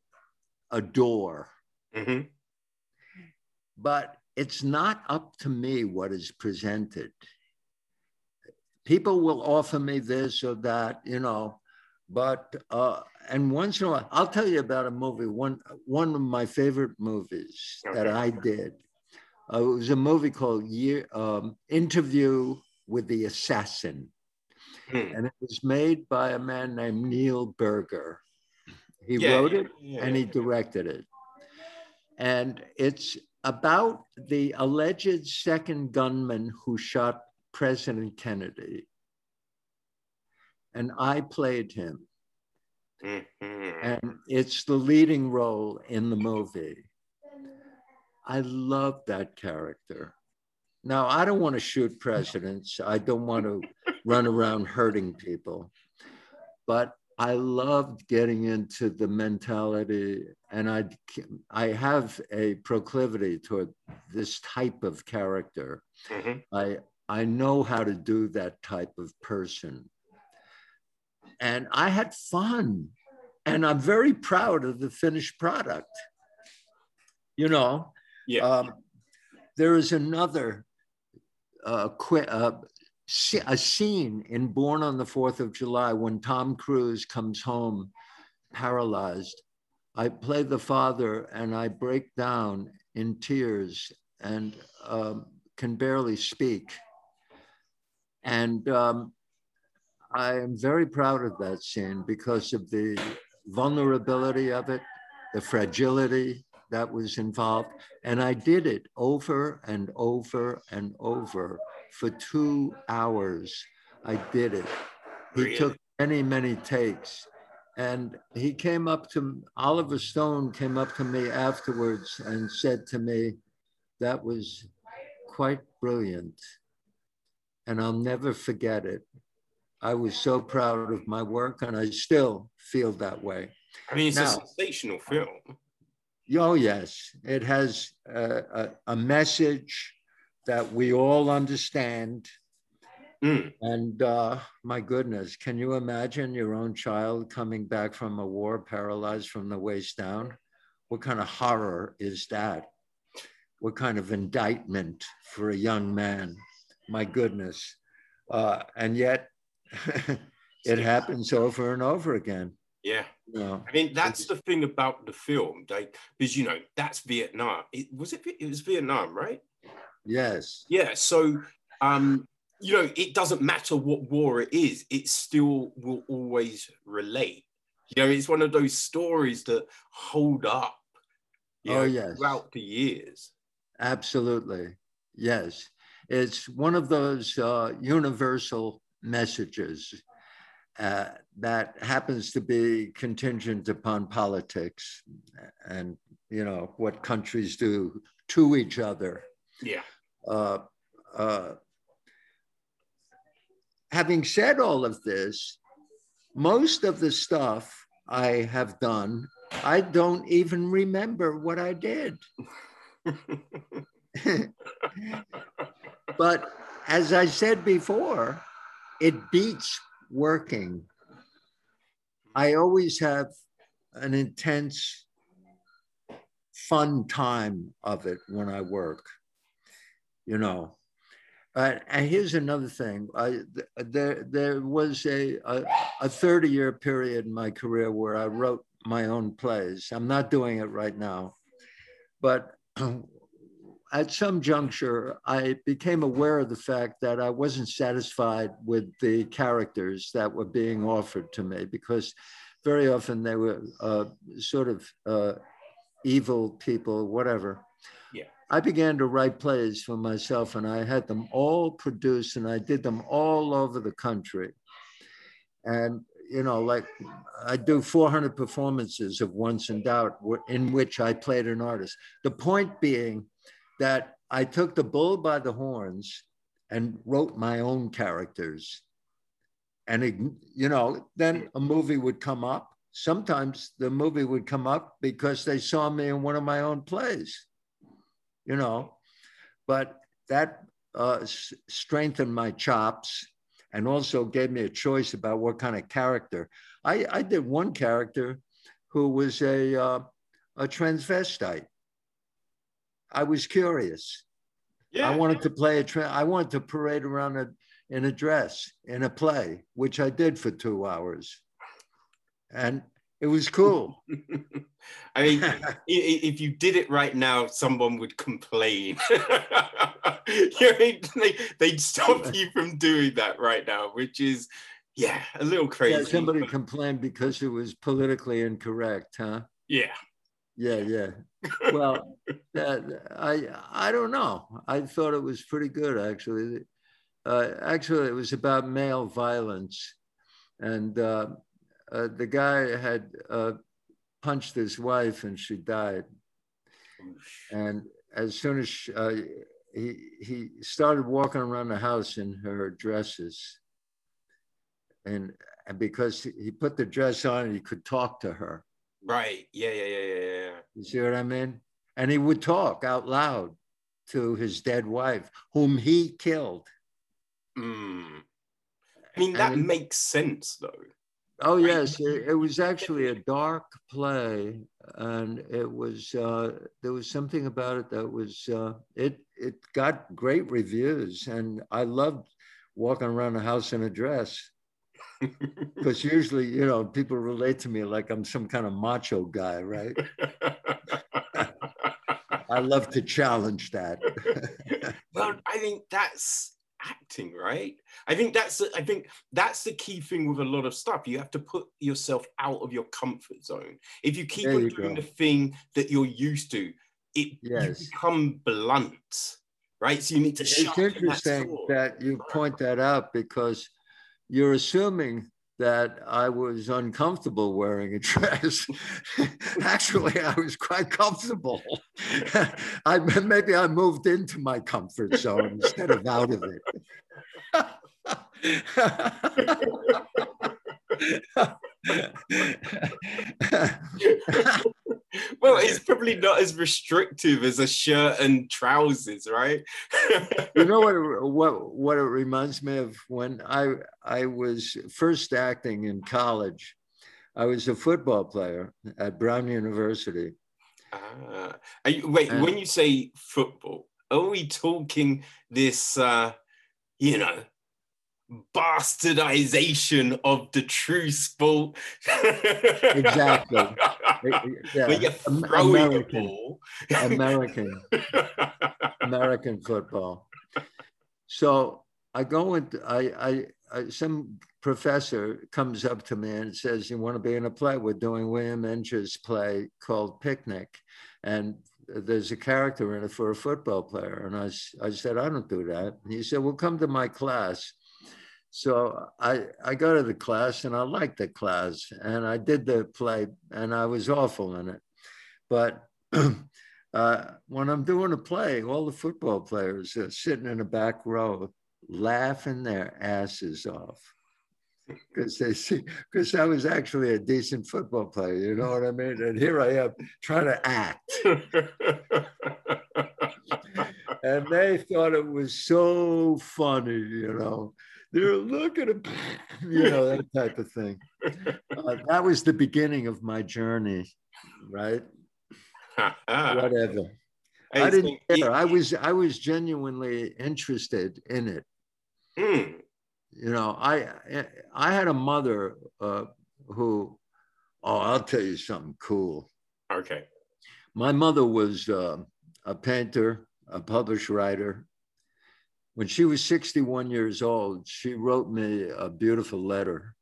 adore. Mm-hmm. But it's not up to me what is presented. People will offer me this or that, you know, but, uh, and once in a while, I'll tell you about a movie, one, one of my favorite movies okay. that I did. Uh, it was a movie called Year, um, Interview with the Assassin. Hmm. And it was made by a man named Neil Burger. He yeah, wrote it yeah, yeah, and he directed it. And it's about the alleged second gunman who shot President Kennedy. And I played him. Mm-hmm. And it's the leading role in the movie. I love that character. Now, I don't want to shoot presidents. I don't want to run around hurting people. But I loved getting into the mentality, and I I have a proclivity toward this type of character. Mm-hmm. I, I know how to do that type of person. And I had fun, and I'm very proud of the finished product. You know, yeah. um, there is another uh, qu uh, a scene in Born on the Fourth of July when Tom Cruise comes home paralyzed. I play the father and I break down in tears and um, can barely speak. And um, I am very proud of that scene because of the vulnerability of it, the fragility that was involved. And I did it over and over and over. For two hours, I did it. He really? took many, many takes. And he came up to, Oliver Stone came up to me afterwards and said to me, that was quite brilliant. And I'll never forget it. I was so proud of my work and I still feel that way. I mean, it's now, a sensational film. Oh, yes. It has a, a, a message that we all understand. Mm. And uh, my goodness, can you imagine your own child coming back from a war paralyzed from the waist down? What kind of horror is that? What kind of indictment for a young man? My goodness. Uh, and yet it happens over and over again. Yeah. You know, I mean, that's the thing about the film, Dave, because, you know, that's Vietnam. It, was it, it was Vietnam, right? Yes. Yeah. So, um, you know, it doesn't matter what war it is. It still will always relate. You know, it's one of those stories that hold up, you know, oh, yes, throughout the years. Absolutely. Yes. It's one of those uh, universal messages uh, that happens to be contingent upon politics and, you know, what countries do to each other. Yeah. Uh, uh, having said all of this, most of the stuff I have done, I don't even remember what I did. But as I said before, it beats working. I always have an intense, fun time of it when I work, you know. Uh, and here's another thing. I, there, there was a thirty-year period in my career where I wrote my own plays. I'm not doing it right now, but at some juncture, I became aware of the fact that I wasn't satisfied with the characters that were being offered to me, because very often they were uh, sort of uh, evil people, whatever. Yeah. I began to write plays for myself, and I had them all produced, and I did them all over the country. And, you know, like I do four hundred performances of Once in Doubt in which I played an artist. The point being that I took the bull by the horns and wrote my own characters. And, it, you know, then a movie would come up. Sometimes the movie would come up because they saw me in one of my own plays, you know, but that uh, strengthened my chops and also gave me a choice about what kind of character. I, I did one character who was a, uh, a transvestite. I was curious. Yeah. I wanted to play a tra- I wanted to parade around a, in a dress in a play, which I did for two hours, and it was cool. I mean, if you did it right now, someone would complain. You mean, they, they'd stop you from doing that right now, which is, yeah, a little crazy. Yeah, somebody complained because it was politically incorrect, huh? Yeah. Yeah, yeah. Well, that, I I don't know. I thought it was pretty good, actually. Uh, actually, it was about male violence. And uh, uh, the guy had uh, punched his wife and she died. And as soon as she, uh, he, he started walking around the house in her dresses. And, and because he put the dress on and he could talk to her. Right. Yeah, yeah, yeah, yeah, yeah. You see what I mean? And he would talk out loud to his dead wife, whom he killed. Mm. I mean, that and, makes sense, though. Oh, right? Yes. It, it was actually a dark play. And it was, uh, there was something about it that was, uh, it, it got great reviews. And I loved walking around the house in a dress. Because usually, you know, people relate to me like I'm some kind of macho guy, right? I love to challenge that. Well, I think that's acting, right? I think that's I think that's the key thing with a lot of stuff. You have to put yourself out of your comfort zone. If you keep on doing the thing that you're used to, it yes. you become blunt, right? So you need to sharpen that sword. It's interesting that you point that out, because you're assuming that I was uncomfortable wearing a dress. Actually, I was quite comfortable. I, maybe I moved into my comfort zone instead of out of it. Well, it's probably not as restrictive as a shirt and trousers, right? You know what it, what what it reminds me of? When I I was first acting in college, I was a football player at Brown University. Ah, are you, wait, and when you say football, are we talking this, uh, you know, bastardization of the true sport? Exactly. Yeah. When you're throwing American, the ball. American. American football. So I go and I, I, I, some professor comes up to me and says, you want to be in a play? We're doing William Inge's play called Picnic. And there's a character in it for a football player. And I, I said, I don't do that. And he said, well, come to my class. So I, I go to the class, and I liked the class, and I did the play, and I was awful in it. But uh, when I'm doing a play, all the football players are sitting in the back row laughing their asses off, because they see, because I was actually a decent football player, you know what I mean? And here I am trying to act. And they thought it was so funny, you know. They're looking at, you know, that type of thing. Uh, that was the beginning of my journey, right? Whatever. I, I didn't care. It, I was I was genuinely interested in it. Mm. You know, I I had a mother uh, who, oh, I'll tell you something cool. Okay. My mother was uh, a painter, a published writer. When she was sixty-one years old, she wrote me a beautiful letter.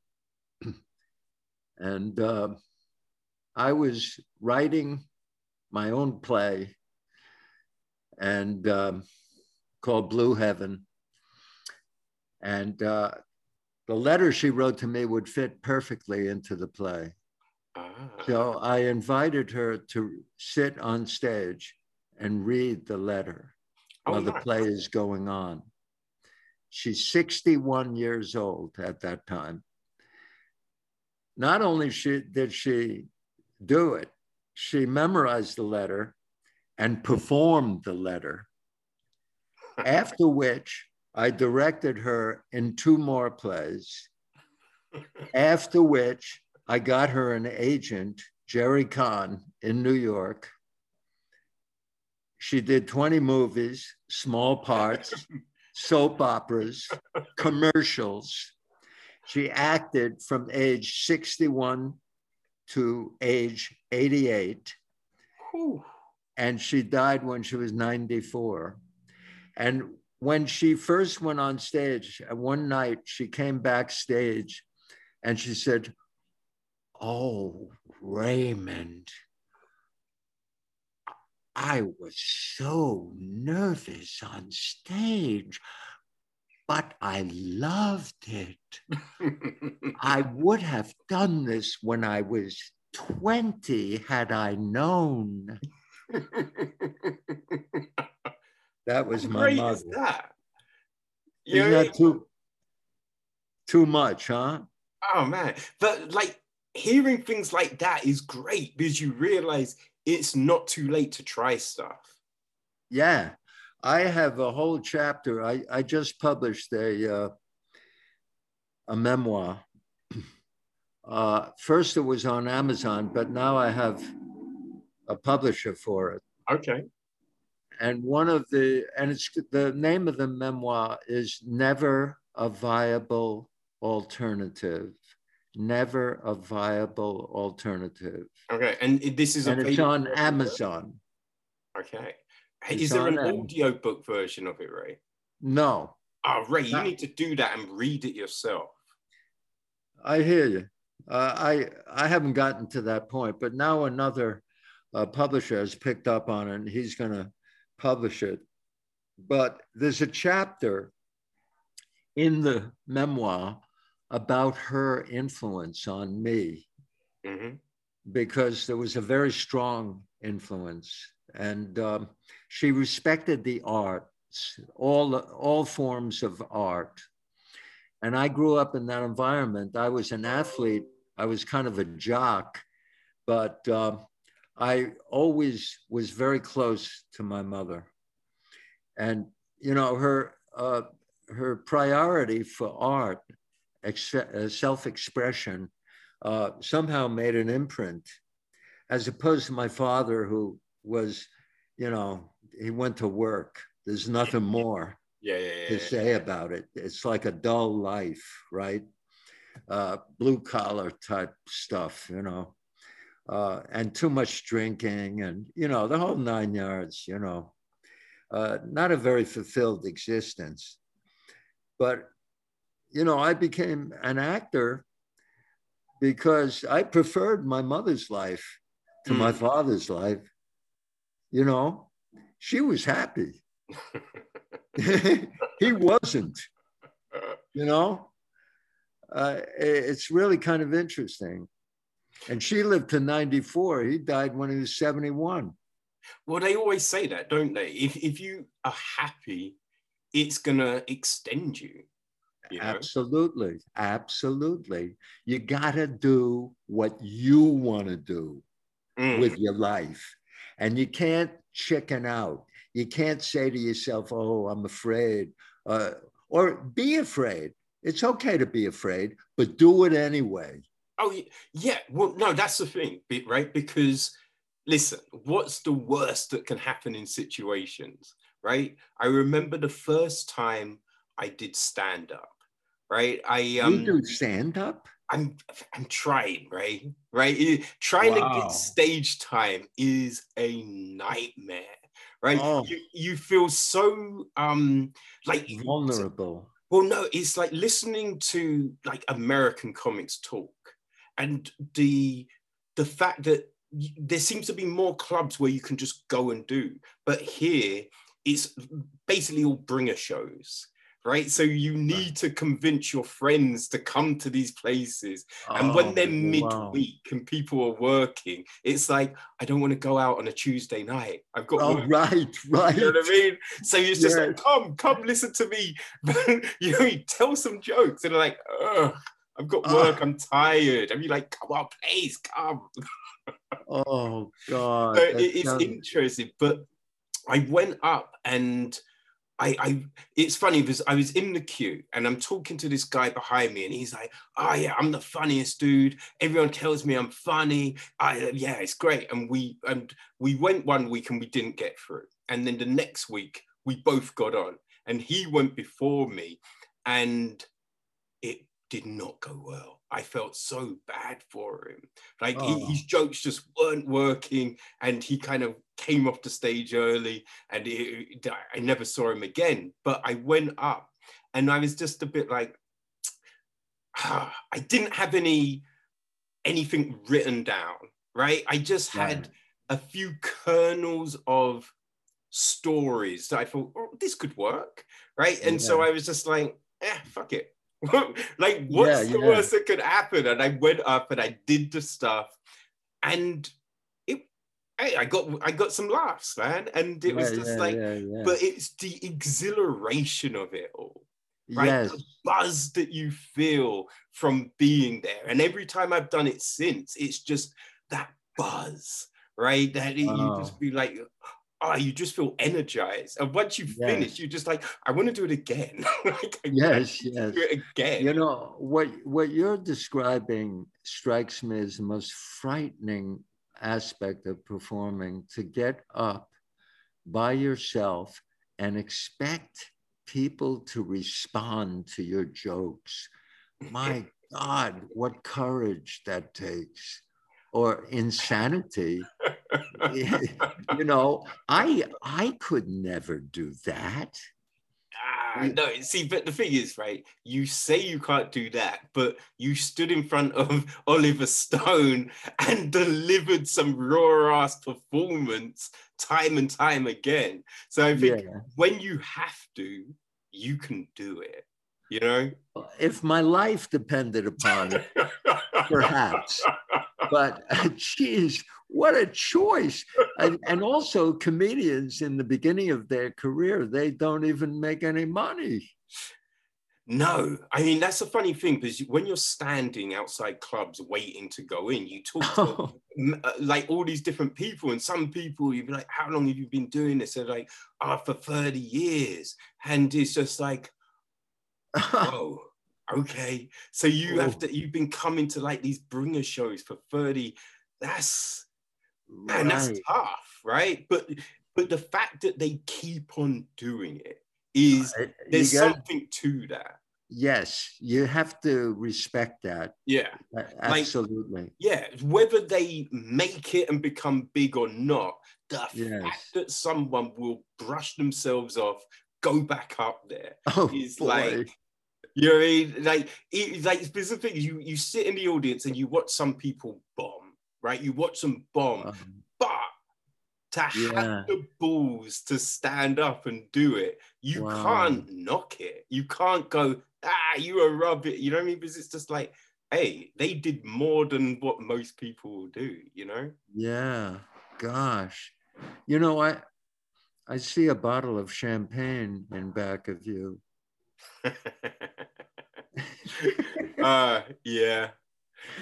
And uh, I was writing my own play and um, called Blue Heaven. And uh, the letter she wrote to me would fit perfectly into the play. Ah. So I invited her to sit on stage and read the letter while the play is going on. She's sixty-one years old at that time. Not only she, did she do it, she memorized the letter and performed the letter, after which I directed her in two more plays, after which I got her an agent, Jerry Kahn, in New York. She did twenty movies, small parts, soap operas, commercials. She acted from age sixty-one to age eighty-eight. Ooh. And she died when she was ninety-four. And when she first went on stage, one night she came backstage and she said, "Oh, Raymond, I was so nervous on stage, but I loved it. I would have done this when I was twenty had I known." That was my mother. How great is that? Isn't that too, too much, huh? Oh, man. But like hearing things like that is great because you realize it's not too late to try stuff. Yeah, I have a whole chapter. I, I just published a, uh, a memoir. Uh, first it was on Amazon, but now I have a publisher for it. Okay. And one of the, and it's, the name of the memoir is Never a Viable Alternative. Never a Viable Alternative. Okay, and this is... And it's on Amazon. Okay. Is there an audiobook version of it, Ray? No. Oh, Ray, you need to do that and read it yourself. I hear you. Uh, I, I haven't gotten to that point, but now another uh, publisher has picked up on it, and he's going to publish it. But there's a chapter in the memoir about her influence on me, mm-hmm. because there was a very strong influence. And um, she respected the arts, all, all forms of art. And I grew up in that environment. I was an athlete. I was kind of a jock, but uh, I always was very close to my mother. And, you know, her, uh, her priority for art, self-expression, uh, somehow made an imprint, as opposed to my father, who was, you know, he went to work. There's nothing more yeah, yeah, yeah, to say yeah. about it. It's like a dull life, right? Uh, blue collar type stuff, you know, uh, and too much drinking and, you know, the whole nine yards, you know, uh, not a very fulfilled existence. But, you know, I became an actor because I preferred my mother's life to mm. my father's life. You know, she was happy. He wasn't, you know. Uh, it's really kind of interesting. And she lived to ninety-four. He died when he was seventy-one. Well, they always say that, don't they? If, if you are happy, it's going to extend you. You know? Absolutely. Absolutely. You got to do what you want to do mm. with your life. And you can't chicken out. You can't say to yourself, oh, I'm afraid, uh, or be afraid. It's okay to be afraid, but do it anyway. Oh, yeah. Well, no, that's the thing, right? Because, listen, what's the worst that can happen in situations, right? I remember the first time I did stand-up, right? I um, You do stand-up? I'm, I'm trying, right? Right? Trying wow. to get stage time is a nightmare, right? Oh. You, you feel so, um, like... vulnerable. Well, no, it's like listening to like American comics talk, and the the fact that there seems to be more clubs where you can just go and do, but here it's basically all bringer shows, right? So you need to convince your friends to come to these places, and oh, when they're midweek wow. and people are working, it's like, I don't want to go out on a Tuesday night. I've got oh, work. right, right. You know what I mean? So it's just yes. like, come, come, listen to me. You know, you tell some jokes, and they're like, ugh, I've got work. Uh, I'm tired. And you're like, come on, please, come. Oh God, so it's sounds... interesting. But I went up and. I, I, it's funny because I was in the queue and I'm talking to this guy behind me and he's like, oh yeah, I'm the funniest dude. Everyone tells me I'm funny. I, yeah, it's great. And we, and we went one week and we didn't get through. And then the next week we both got on and he went before me and it did not go well. I felt so bad for him. Like oh. he, his jokes just weren't working and he kind of came off the stage early and it, I never saw him again. But I went up and I was just a bit like, ah, I didn't have any anything written down, right? I just had yeah. a few kernels of stories that I thought, oh, this could work, right? And yeah. so I was just like, eh, fuck it. Like, what's yeah, the yeah. worst that could happen? And I went up and I did the stuff and it, hey, I got I got some laughs, man. And it yeah, was just yeah, like, yeah, yeah. but it's the exhilaration of it all, right? Yes. The buzz that you feel from being there. And every time I've done it since, it's just that buzz, right? That it, oh. you just be like, oh, you just feel energized. And once you yes. finish, you're just like, I want to do it again. Like, I yes, yes. do it again. You know, what, what you're describing strikes me as the most frightening aspect of performing, to get up by yourself and expect people to respond to your jokes. My God, what courage that takes. Or insanity. You know, I I could never do that. Ah, no, see, but the thing is, right, you say you can't do that, but you stood in front of Oliver Stone and delivered some raw-ass performance time and time again. So I think yeah. when you have to, you can do it, you know? If my life depended upon it, perhaps. But, uh, geez, what a choice. And, and also comedians in the beginning of their career, they don't even make any money. No, I mean, that's a funny thing, because when you're standing outside clubs waiting to go in, you talk to oh. like all these different people, and some people you'd be like, how long have you been doing this? They're like, ah, oh, for thirty years. And it's just like, oh, okay. So you Ooh. have to, you've been coming to like these bringer shows for thirty. That's, right. man, that's tough, right? But, but the fact that they keep on doing it, is there's gotta, something to that. Yes, you have to respect that. Yeah, absolutely. Like, yeah, whether they make it and become big or not, the yes. fact that someone will brush themselves off, go back up there, oh, is boy. like, you know what I mean? Like, it, like specifically, you, you sit in the audience and you watch some people bomb, right? You watch them bomb, um, but to yeah. have the balls to stand up and do it, you wow. can't knock it. You can't go, ah, you are rubbish. You know what I mean? Because it's just like, hey, they did more than what most people will do, you know? Yeah, gosh. You know, I, I see a bottle of champagne in back of you. uh, yeah.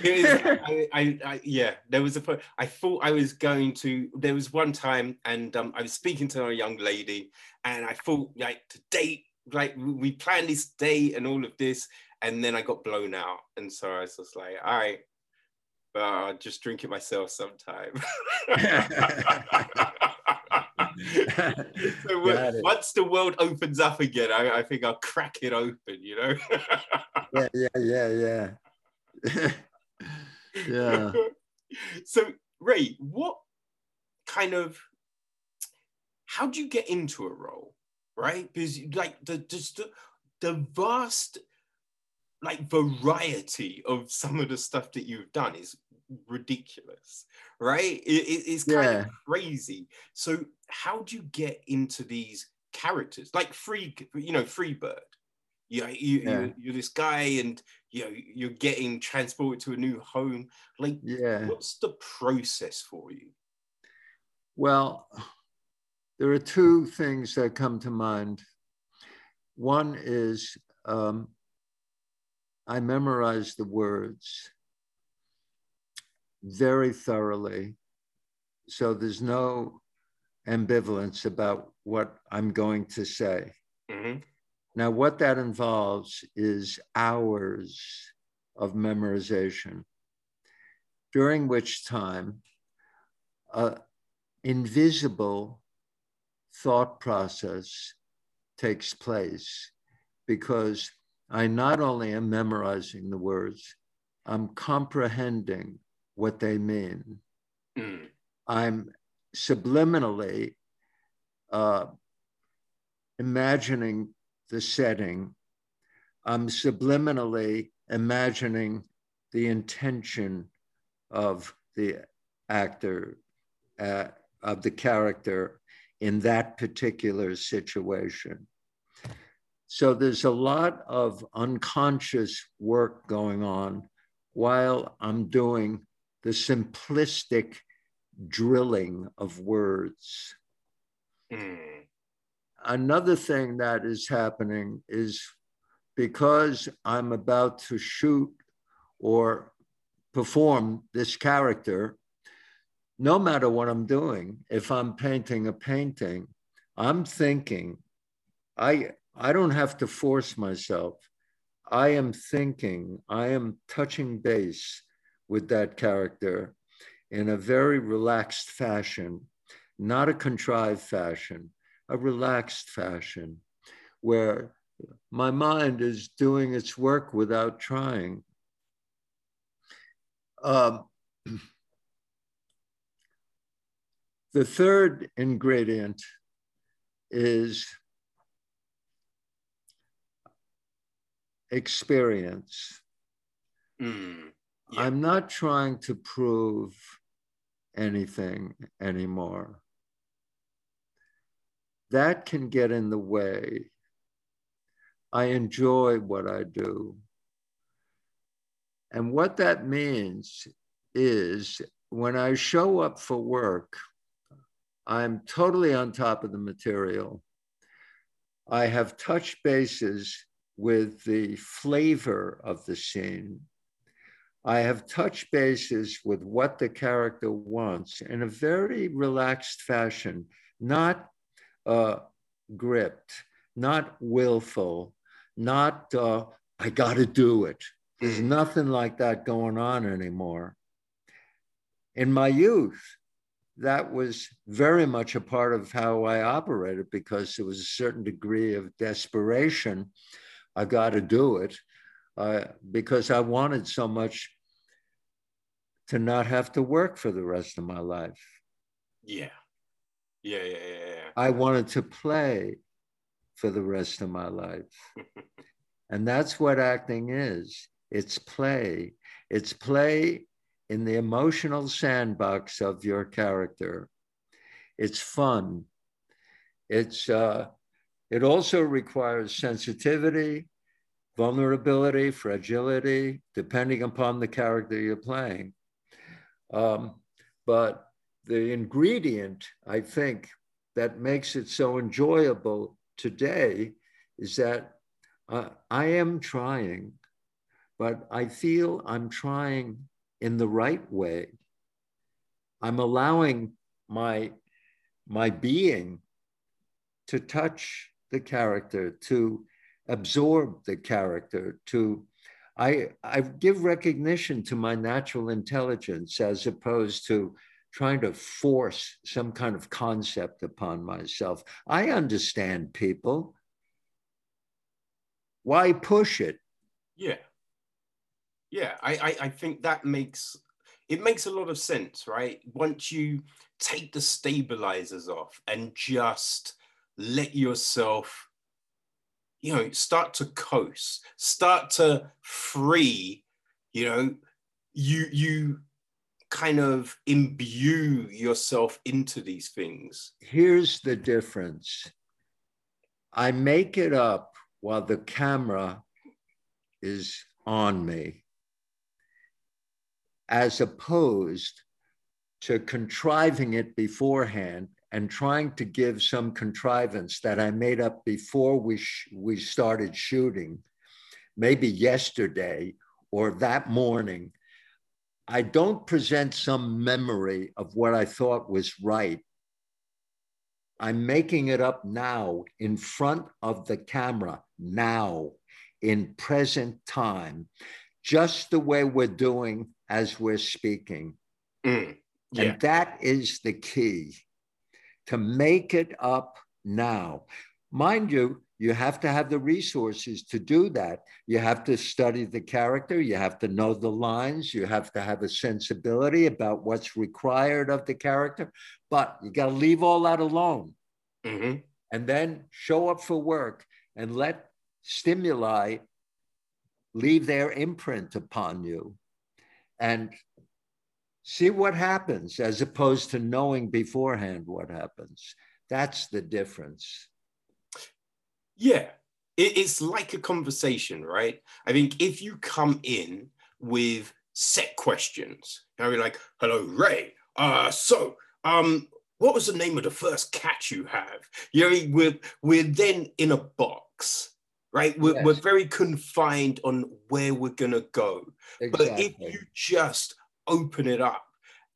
It is, I, I, I, yeah, there was a, I thought I was going to, there was one time and um, I was speaking to a young lady and I thought like to date, like we planned this date and all of this, and then I got blown out. And so I was just like, all right, but I'll just drink it myself sometime. So when, once the world opens up again, I, I think I'll crack it open, you know? yeah, yeah, yeah, yeah. Yeah. So Ray, what kind of, how do you get into a role, right? Because like the just the, the vast like variety of some of the stuff that you've done is ridiculous, right? It, it, it's kind yeah. of crazy. So how do you get into these characters? Like Free, you know, Free Bird. Yeah, you, yeah. You're, you're this guy, and you know, you're getting transported to a new home. Like, yeah. what's the process for you? Well, there are two things that come to mind. One is um, I memorize the words very thoroughly, so there's no ambivalence about what I'm going to say. Mm-hmm. Now, what that involves is hours of memorization, during which time an invisible thought process takes place, because I not only am memorizing the words, I'm comprehending what they mean. Mm. I'm subliminally uh, imagining the setting. I'm subliminally imagining the intention of the actor, uh, of the character in that particular situation. So there's a lot of unconscious work going on while I'm doing the simplistic drilling of words. Mm. Another thing that is happening is, because I'm about to shoot or perform this character, no matter what I'm doing, if I'm painting a painting, I'm thinking, I, I don't have to force myself. I am thinking, I am touching base with that character in a very relaxed fashion, not a contrived fashion, a relaxed fashion, where my mind is doing its work without trying. Um, the third ingredient is experience. Mm, yeah. I'm not trying to prove anything anymore. That can get in the way. I enjoy what I do. And what that means is, when I show up for work, I'm totally on top of the material. I have touched bases with the flavor of the scene. I have touched bases with what the character wants in a very relaxed fashion, not uh, gripped, not willful, not, uh, I gotta do it. There's nothing like that going on anymore. In my youth, that was very much a part of how I operated because there was a certain degree of desperation. I got to do it uh, because I wanted so much to not have to work for the rest of my life. Yeah. Yeah, yeah, yeah, yeah. I wanted to play for the rest of my life. And that's what acting is. It's play. It's play in the emotional sandbox of your character. It's fun. It's, uh, it also requires sensitivity, vulnerability, fragility, depending upon the character you're playing. Um, but the ingredient, I think, that makes it so enjoyable today is that uh, I am trying, but I feel I'm trying in the right way. I'm allowing my, my being to touch the character, to absorb the character, to, I, I give recognition to my natural intelligence as opposed to trying to force some kind of concept upon myself. I understand people. Why push it? Yeah. Yeah, I, I, I think that makes, it makes a lot of sense, right? Once you take the stabilizers off and just let yourself, you know, start to coast, start to free, you know, you, you kind of imbue yourself into these things. Here's the difference. I make it up while the camera is on me, as opposed to contriving it beforehand and trying to give some contrivance that I made up before we, sh we started shooting, maybe yesterday or that morning. I don't present some memory of what I thought was right. I'm making it up now in front of the camera, now, in present time, just the way we're doing as we're speaking. Mm, yeah. And that is the key, to make it up now. Mind you, you have to have the resources to do that. You have to study the character. You have to know the lines. You have to have a sensibility about what's required of the character. But you got to leave all that alone. Mm-hmm. And then show up for work and let stimuli leave their imprint upon you. And see what happens, as opposed to knowing beforehand what happens. That's the difference. Yeah, it, it's like a conversation, right? I think if you come in with set questions, I'll be like, hello, Ray. Uh, so, um, what was the name of the first cat you have? You know, we're, we're then in a box. Right, we're, yes. we're very confined on where we're gonna go. Exactly. But if you just open it up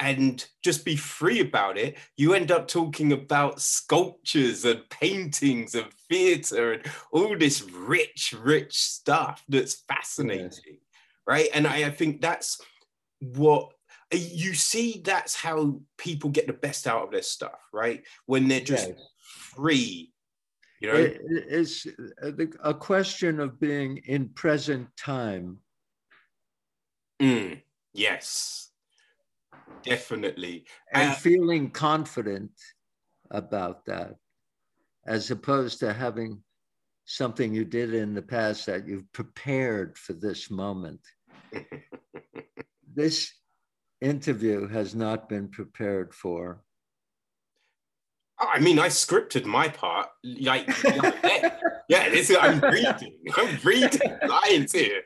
and just be free about it, you end up talking about sculptures and paintings and theater and all this rich, rich stuff that's fascinating, yes. right? And I, I think that's what, you see that's how people get the best out of their stuff, right? When they're just yes. free. You know? It, it's a question of being in present time. Mm, yes, definitely. And uh, feeling confident about that, as opposed to having something you did in the past that you've prepared for this moment. This interview has not been prepared for. I mean, I scripted my part. Like, yeah, yeah this is, I'm reading. I'm reading lines here.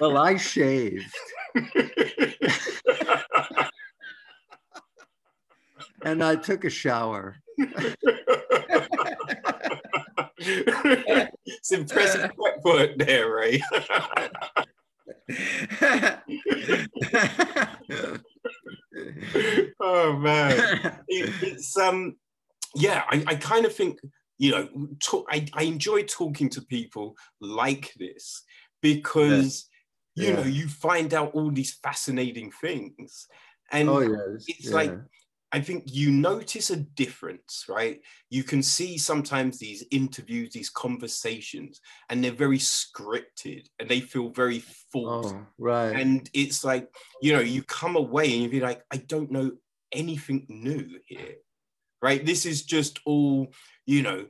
Well, I shaved. And I took a shower. It's impressive prep work there, Ray. Oh man, it, it's um, yeah. I, I kind of think you know, talk, I I enjoy talking to people like this because yeah. you yeah. know you find out all these fascinating things, and oh, yes. it's yeah. like. I think you notice a difference, right? You can see sometimes these interviews, these conversations, and they're very scripted and they feel very forced. Oh, right. And it's like, you know, you come away and you be like, I don't know anything new here, right? This is just all, you know,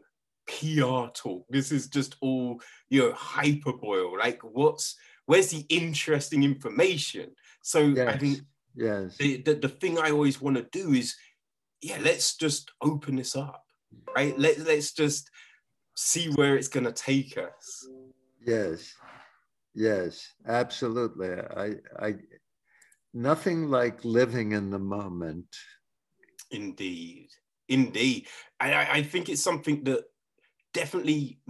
P R talk. This is just all, you know, hyperboil. Like what's, where's the interesting information? So yes. I think, Yes. The, the, the thing I always want to do is, yeah, let's just open this up, right? Let, let's just see where it's going to take us. Yes. Yes, absolutely. I, I, nothing like living in the moment. Indeed. Indeed. I, I think it's something that definitely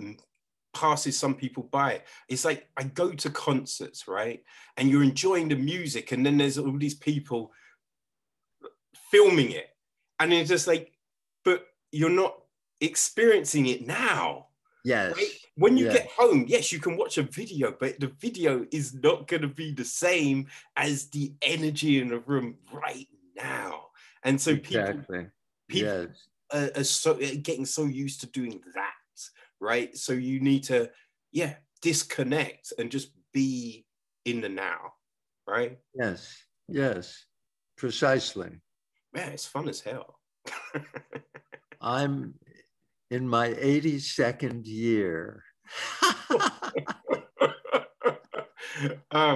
passes some people by. It's like I go to concerts, right? And you're enjoying the music, and then there's all these people filming it, and it's just like, but you're not experiencing it now. Yes. Right? When you yes. get home, yes, you can watch a video, but the video is not going to be the same as the energy in the room right now. And so exactly. people, people yes. are, are so getting so used to doing that. Right, so you need to, yeah, disconnect and just be in the now, right? Yes, yes, precisely. Man, it's fun as hell. I'm in my eighty-second year. Oh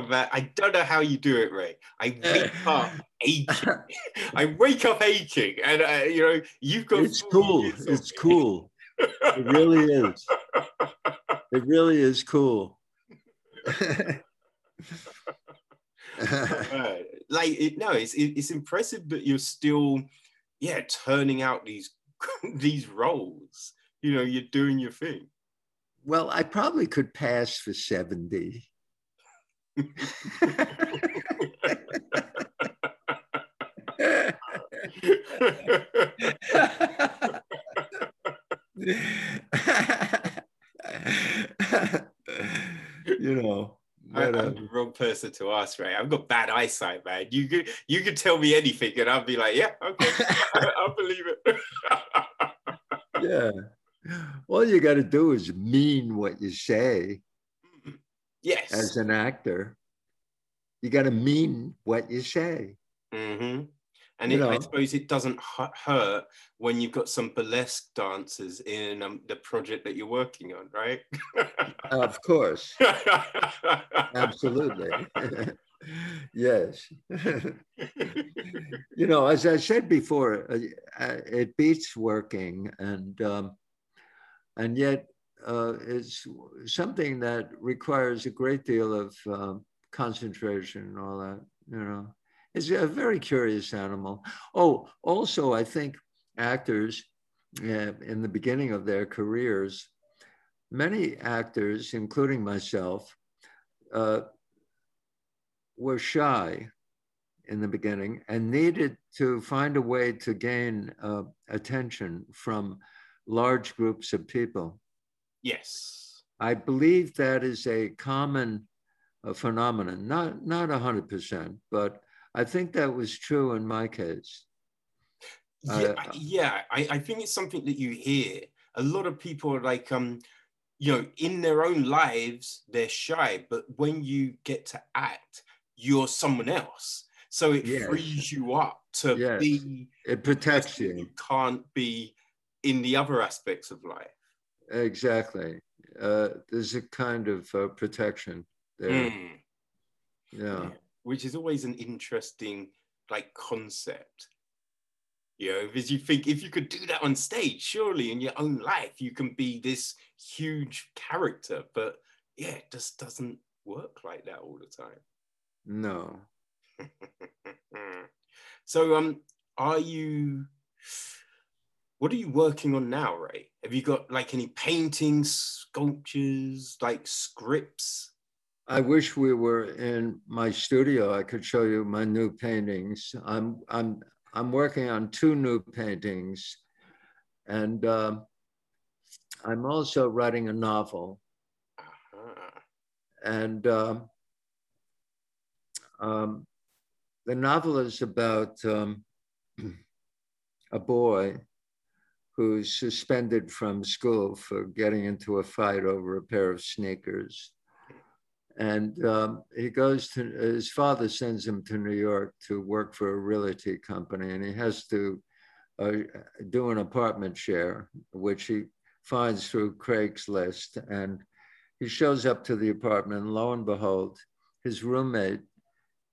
man, I don't know how you do it, Ray. I wake up aching. I wake up aching, and uh, you know, you've got. It's cool. It's cool. It really is. It really is cool. uh, like it, no, it's it, it's impressive that you're still, yeah, turning out these these roles. You know, you're doing your thing. Well, I probably could pass for seventy. You know, but, uh, I'm the wrong person to ask, Ray. I've got bad eyesight, man. You could you could tell me anything, and I'll be like, yeah, okay, I, I'll believe it. Yeah, all you got to do is mean what you say. Yes, as an actor, you got to mean what you say. Mm-hmm. And it, I suppose it doesn't hurt when you've got some burlesque dancers in um, the project that you're working on, right? Of course. Absolutely. Yes. You know, as I said before, it beats working. And, um, and yet uh, it's something that requires a great deal of um, concentration and all that, you know. It's a very curious animal. Oh, also, I think actors uh, in the beginning of their careers, many actors, including myself, uh, were shy in the beginning and needed to find a way to gain uh, attention from large groups of people. Yes. I believe that is a common uh, phenomenon, not, not one hundred percent, but I think that was true in my case. Yeah, uh, yeah. I, I think it's something that you hear. A lot of people are like, um, you know, in their own lives, they're shy, but when you get to act, you're someone else. So it yes. frees you up to yes. be- It protects you. You can't be in the other aspects of life. Exactly. Uh, there's a kind of uh, protection there. Mm. Yeah. yeah. Which is always an interesting, like, concept. You know, because you think if you could do that on stage, surely in your own life, you can be this huge character, but yeah, it just doesn't work like that all the time. No. So um, are you, What are you working on now, Ray? Have you got like any paintings, sculptures, like scripts? I wish we were in my studio. I could show you my new paintings. I'm I'm I'm working on two new paintings, and uh, I'm also writing a novel. Uh-huh. And uh, um, the novel is about um, a boy who's suspended from school for getting into a fight over a pair of sneakers. And um, he goes to, his father sends him to New York to work for a realty company, and he has to uh, do an apartment share, which he finds through Craigslist. And he shows up to the apartment, and lo and behold, his roommate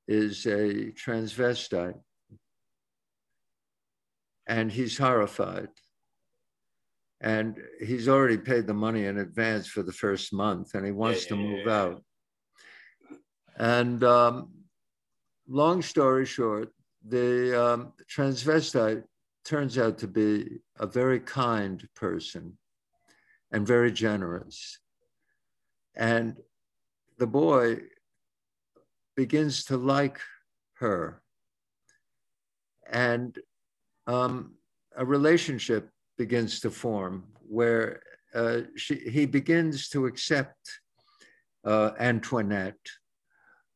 is a transvestite. And he's horrified. And he's already paid the money in advance for the first month, and he wants yeah, yeah, to move yeah, yeah. out. And um, long story short, the um, transvestite turns out to be a very kind person and very generous. And the boy begins to like her. And um, a relationship begins to form where uh, she, he begins to accept uh, Antoinette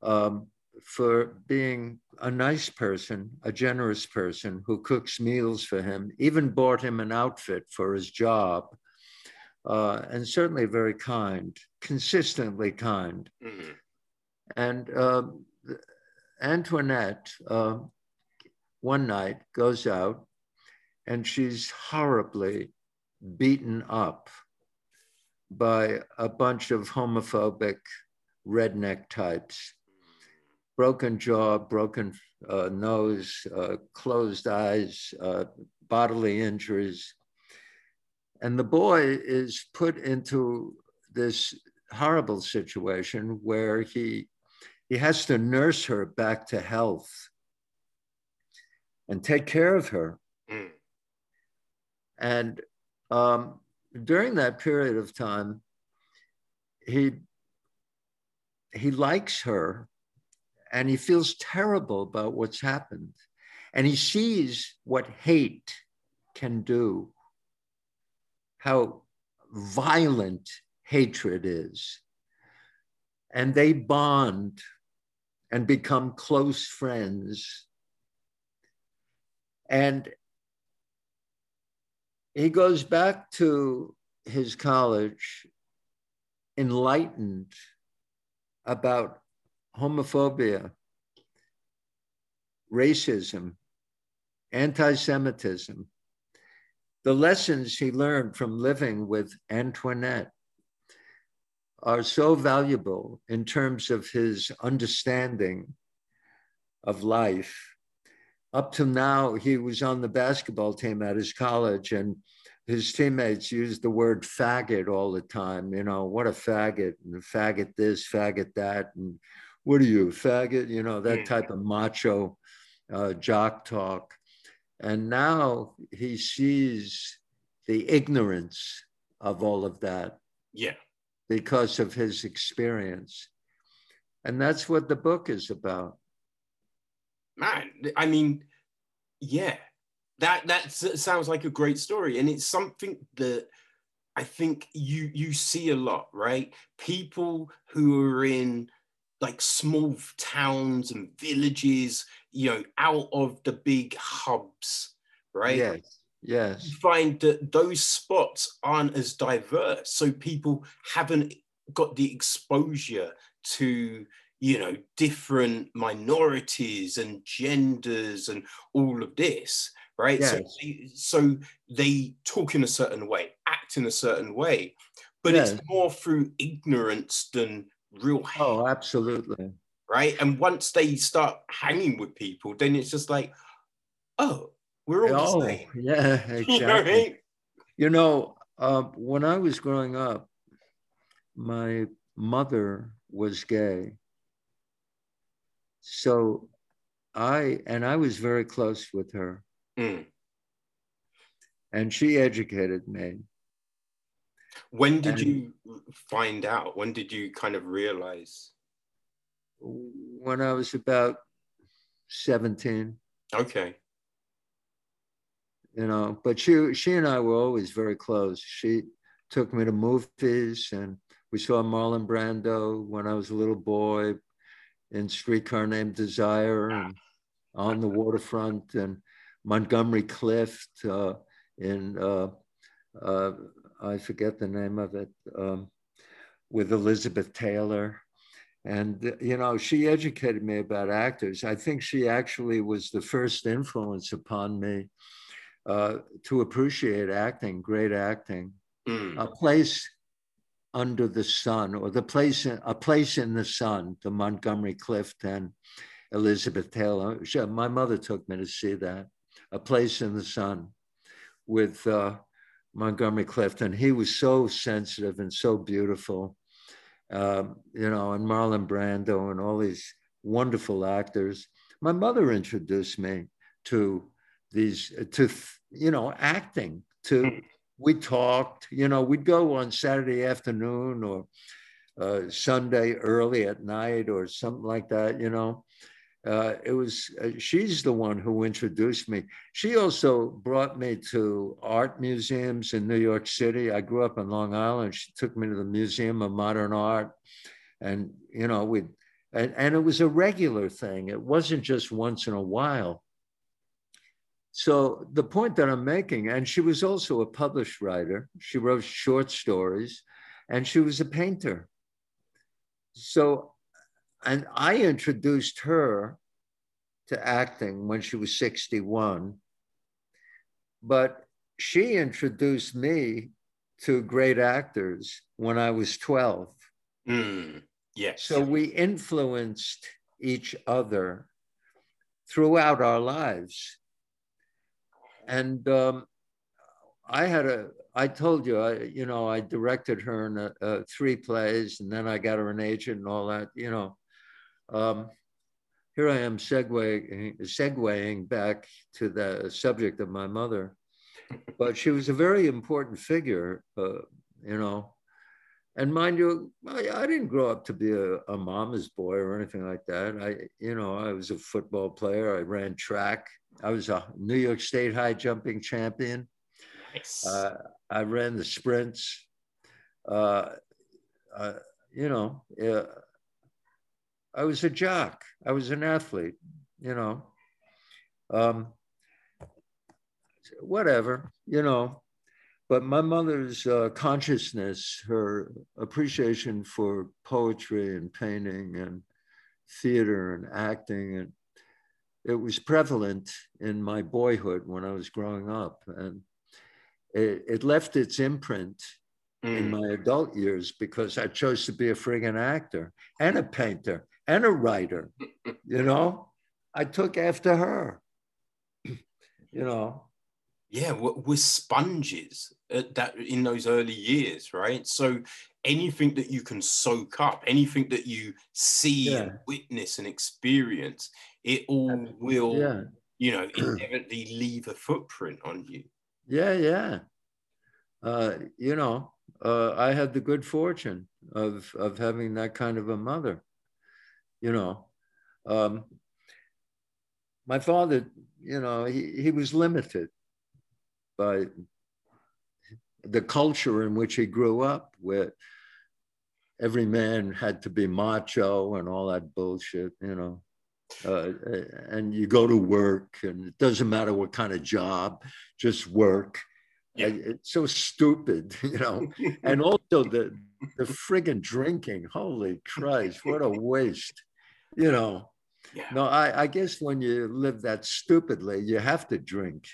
um, for being a nice person, a generous person who cooks meals for him, even bought him an outfit for his job, uh, and certainly very kind, consistently kind. Mm-hmm. And uh, Antoinette, uh, one night, goes out and she's horribly beaten up by a bunch of homophobic redneck types. Broken jaw, broken uh, nose, uh, closed eyes, uh, bodily injuries. And the boy is put into this horrible situation where he, he has to nurse her back to health and take care of her. Mm. And um, during that period of time, he, he likes her and he feels terrible about what's happened. And he sees what hate can do, how violent hatred is. And they bond and become close friends. And he goes back to his college enlightened about homophobia, racism, anti-Semitism, the lessons he learned from living with Antoinette are so valuable in terms of his understanding of life. Up to now, he was on the basketball team at his college, and his teammates used the word faggot all the time. You know, what a faggot, and faggot this, faggot that, and what are you, faggot? You know, that type of macho uh, jock talk. And now he sees the ignorance of all of that. Yeah. Because of his experience. And that's what the book is about. Man, I mean, yeah, that that sounds like a great story. And it's something that I think you you see a lot, right? People who are in like small towns and villages, you know, out of the big hubs, right? Yes, yes. You find that those spots aren't as diverse. So people haven't got the exposure to, you know, different minorities and genders and all of this, right? Yes. So, they, so they talk in a certain way, act in a certain way, but yes, it's more through ignorance than real hate. Oh, absolutely. Right? And once they start hanging with people, then it's just like, oh, we're all oh, the same. Yeah, exactly. You know, right? You know, uh, when I was growing up, my mother was gay. So I, and I was very close with her. Mm. and she educated me. When did and you find out? When did you kind of realize? When I was about seventeen. Okay. You know, but she, she and I were always very close. She took me to movies, and we saw Marlon Brando when I was a little boy in Streetcar Named Desire, and On the Waterfront, and Montgomery Clift uh, in, uh, uh, I forget the name of it, um, with Elizabeth Taylor. And, you know, she educated me about actors. I think she actually was the first influence upon me uh, to appreciate acting, great acting. Mm. A Place Under the Sun, or the place in, A Place in the Sun, the Montgomery Clift and Elizabeth Taylor. She, my mother took me to see that, A Place in the Sun with uh, Montgomery Clift. And he was so sensitive and so beautiful. Um, you know, and Marlon Brando and all these wonderful actors. My mother introduced me to these, to, you know, acting, to, we talked, you know, we'd go on Saturday afternoon or uh, Sunday early at night or something like that, you know. Uh, it was, uh, she's the one who introduced me. She also brought me to art museums in New York City. I grew up in Long Island. She took me to the Museum of Modern Art. And, you know, we, and, and it was a regular thing. It wasn't just once in a while. So the point that I'm making, and she was also a published writer. She wrote short stories and she was a painter. So, and I introduced her to acting when she was sixty-one, but she introduced me to great actors when I was twelve. Mm, yes. So we influenced each other throughout our lives. And um, I had a, I told you, I, you know, I directed her in a, a three plays, and then I got her an agent and all that, you know. Um, here I am segueing, segueing back to the subject of my mother, but she was a very important figure, uh, you know, and mind you, I, I didn't grow up to be a, a mama's boy or anything like that. I, you know, I was a football player. I ran track. I was a New York State high jumping champion. Nice. Uh, I ran the sprints, uh, uh, you know, uh, I was a jock. I was an athlete, you know, um, whatever, you know. But my mother's uh, consciousness, her appreciation for poetry and painting and theater and acting, and it was prevalent in my boyhood when I was growing up. And it, it left its imprint mm. in my adult years, because I chose to be a friggin' actor and a painter and a writer, you know? I took after her, you know? Yeah, we're sponges at that, in those early years, right? So anything that you can soak up, anything that you see, yeah. and witness and experience, it all will, yeah. you know, inevitably leave a footprint on you. Yeah, yeah. Uh, you know, uh, I had the good fortune of, of having that kind of a mother. You know, um, my father, you know, he, he was limited by the culture in which he grew up, where every man had to be macho and all that bullshit, you know. Uh, and you go to work, and it doesn't matter what kind of job, just work. Yeah. It's so stupid, you know. And also the, the friggin' drinking, holy Christ, what a waste. You know, yeah. no, I, I guess when you live that stupidly, you have to drink.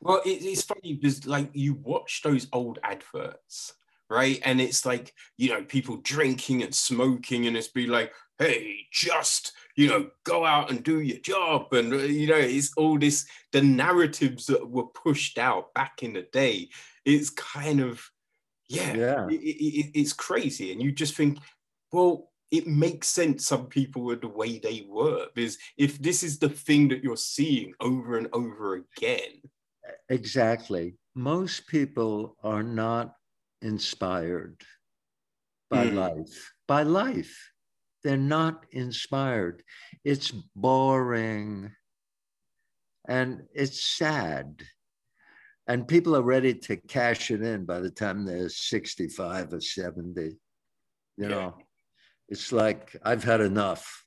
Well, it, it's funny because, like, you watch those old adverts, right? And it's like, you know, people drinking and smoking, and it's be like, hey, just, you know, go out and do your job. And, you know, it's all this, the narratives that were pushed out back in the day. It's kind of, yeah, yeah. It, it, it's crazy. And you just think, well, it makes sense some people were the way they were, because if this is the thing that you're seeing over and over again. Exactly. Most people are not inspired by mm. life. By life. They're not inspired. It's boring. And it's sad. And people are ready to cash it in by the time they're sixty-five or seventy. You yeah. know, it's like, I've had enough.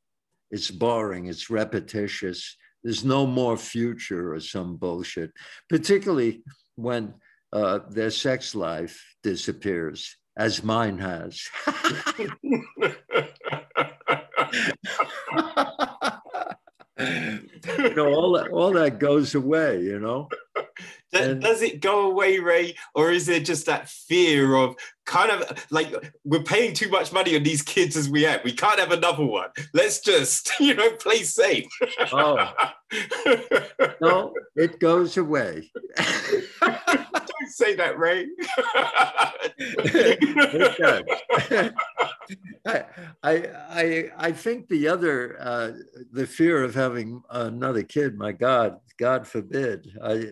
It's boring. It's repetitious. There's no more future or some bullshit, particularly when uh, their sex life disappears, as mine has. You know, all that, all that goes away, you know? And does it go away, Ray? Or is there just that fear of kind of like, we're paying too much money on these kids as we have. We can't have another one. Let's just, you know, play safe. Oh. No, it goes away. Don't say that, Ray. It does. I, I, I think the other, uh, the fear of having another kid, my God, God forbid. I,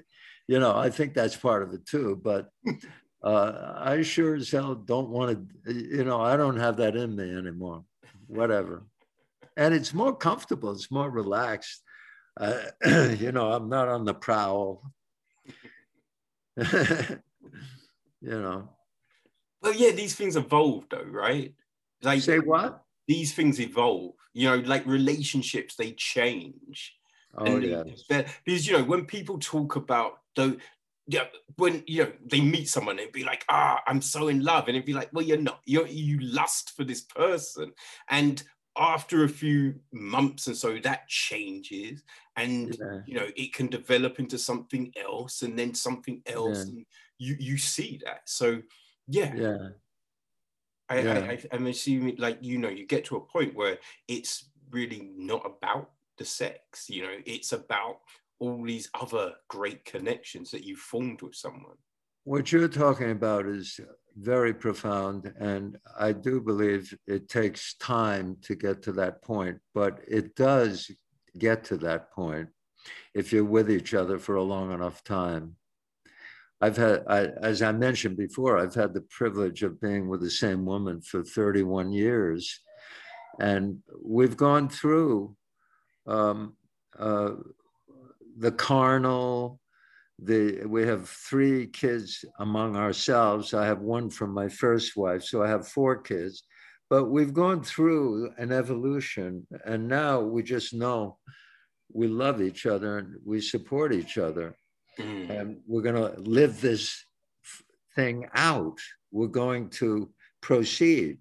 you know, I think that's part of it too, but uh, I sure as hell don't want to, you know, I don't have that in me anymore, whatever. And it's more comfortable, it's more relaxed. Uh, you know, I'm not on the prowl, you know. Well, yeah, these things evolve though, right? Like, say what? These things evolve, you know, like relationships, they change. Oh, yeah. Because, you know, when people talk about, though, yeah, when, you know, they meet someone and be like, ah, I'm so in love. And it'd be like, well, you're not, you're, you lust for this person. And after a few months and so that changes and, yeah. you know, it can develop into something else and then something else. Yeah. And you, you see that. So, yeah. Yeah. I, yeah. I, I, I'm assuming, like, you know, you get to a point where it's really not about the sex, you know, it's about all these other great connections that you've formed with someone. What you're talking about is very profound, and I do believe it takes time to get to that point, but it does get to that point if you're with each other for a long enough time. I've had, I, as I mentioned before, I've had the privilege of being with the same woman for thirty-one years, and we've gone through Um, uh, the carnal, the, we have three kids among ourselves. I have one from my first wife, so I have four kids. But we've gone through an evolution, and now we just know we love each other and we support each other. Mm. And we're gonna live this thing out. We're going to proceed,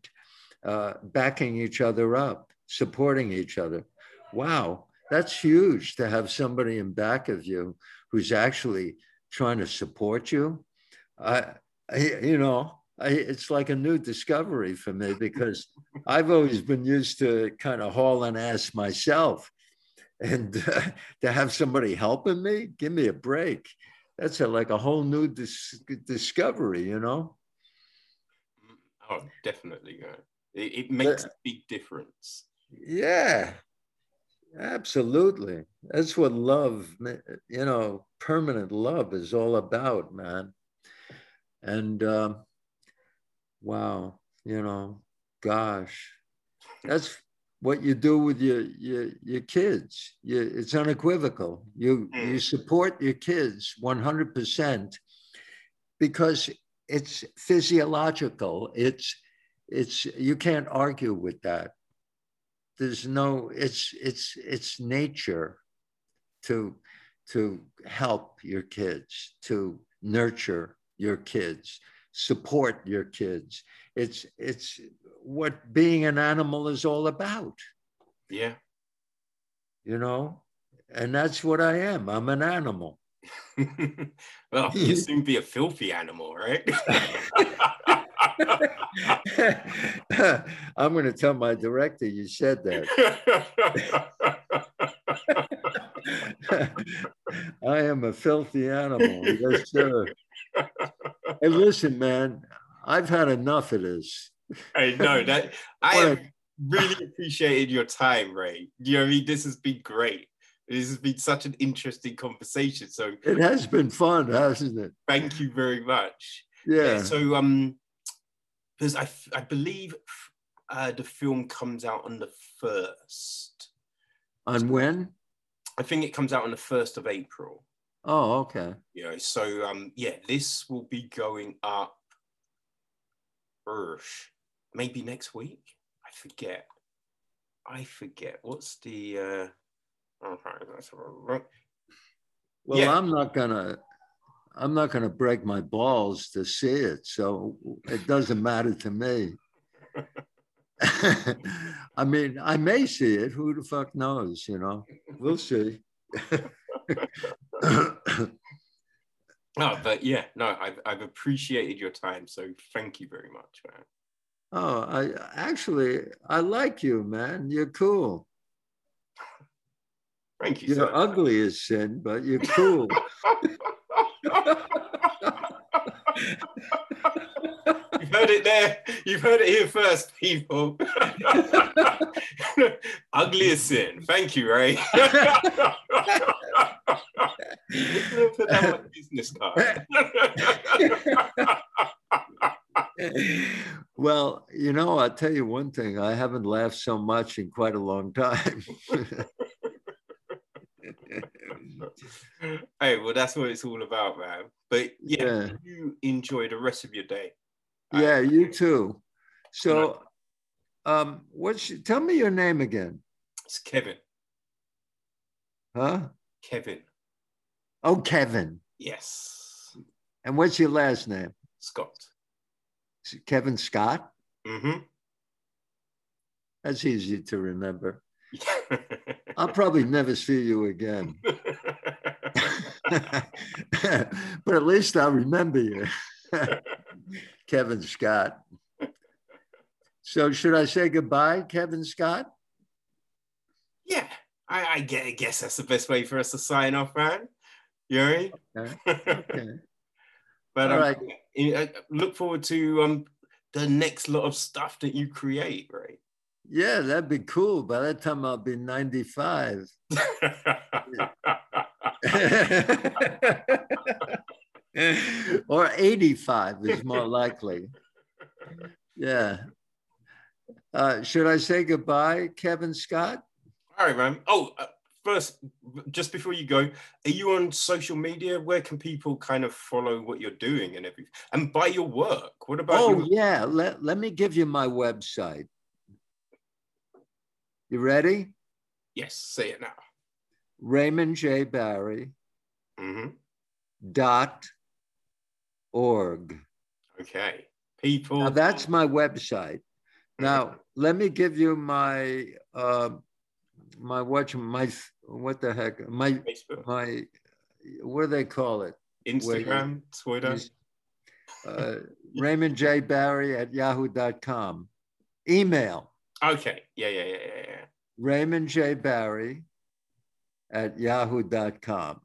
uh, backing each other up, supporting each other. Wow, that's huge to have somebody in back of you who's actually trying to support you. I, I you know, I, it's like a new discovery for me, because I've always been used to kind of hauling ass myself, and uh, to have somebody helping me, give me a break. That's a, like a whole new dis discovery, you know? Oh, definitely. Uh, it, it makes but, a big difference. Yeah. Absolutely. That's what love, you know, permanent love is all about, man. And um, wow, you know, gosh, that's what you do with your your, your kids. You, it's unequivocal. You, you support your kids one hundred percent because it's physiological. It's, it's, you can't argue with that. There's no, it's, it's, it's nature to, to help your kids, to nurture your kids, support your kids. It's, it's what being an animal is all about. Yeah. You know, and that's what I am. I'm an animal. Well, you seem to be a filthy animal, right? I'm going to tell my director you said that. I am a filthy animal. Yes, sir. Hey, listen, man, I've had enough of this. I know that. I have really appreciated your time, Ray. You know what I mean? This has been great. This has been such an interesting conversation. So it has been fun, hasn't it? Thank you very much. Yeah. yeah so, um, because I, I believe uh, the film comes out on the first. On when? I think it comes out on the first of April. Oh, okay. You know, so um, yeah, this will be going up. Maybe next week. I forget. I forget. What's the? Uh, Well, yeah. I'm not gonna, I'm not gonna break my balls to see it, so it doesn't matter to me. I mean, I may see it. Who the fuck knows? You know, we'll see. No, but yeah, no, I've I've appreciated your time, so thank you very much, man. Oh, I actually I like you, man. You're cool. Thank you. You're ugly as sin, but you're cool. You've heard it there. You've heard it here first, people. Ugly as sin. Thank you, Ray. Put that on my business card. Well, you know, I'll tell you one thing. I haven't laughed so much in quite a long time. Hey, well, that's what it's all about, man. But yeah, yeah. You enjoy the rest of your day. Yeah, um, you too. So, um, what's your, tell me your name again? It's Kevin. Huh? Kevin. Oh, Kevin. Yes. And what's your last name? Scott. Kevin Scott? Mm-hmm. That's easy to remember. I'll probably never see you again. But at least I remember you. Kevin Scott. So should I say goodbye, Kevin Scott? Yeah, I, I guess that's the best way for us to sign off, man. You all right? Okay. Okay. But all right. Um, I look forward to um, the next lot of stuff that you create, right? Yeah, that'd be cool. By that time, I'll be ninety-five. Or eighty-five is more likely. Yeah. Uh, should I say goodbye, Kevin Scott? All right, man. Oh, uh, first, just before you go, are you on social media? Where can people kind of follow what you're doing and everything? And buy your work? What about Oh, your yeah. Let, let me give you my website. You ready? Yes, say it now. Raymond J. Barry mm-hmm. dot org. Okay, people. Now that's my website. Now let me give you my uh, my what my what the heck my Facebook. my what do they call it? Instagram, Wait, Twitter. Uh, Raymond J. Barry at yahoo dot com. Email. Okay. Yeah, yeah, yeah, yeah, yeah. Raymond J. Barry at yahoo dot com.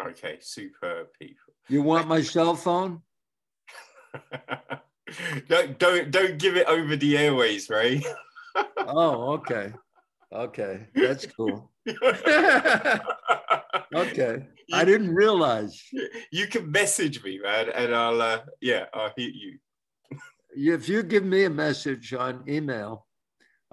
Okay, superb people. You want my cell phone? don't, don't don't give it over the airways, Ray. Oh, okay. Okay. That's cool. Okay. You, I didn't realize. You can message me, man, and I'll uh, yeah, I'll hit you. If you give me a message on email,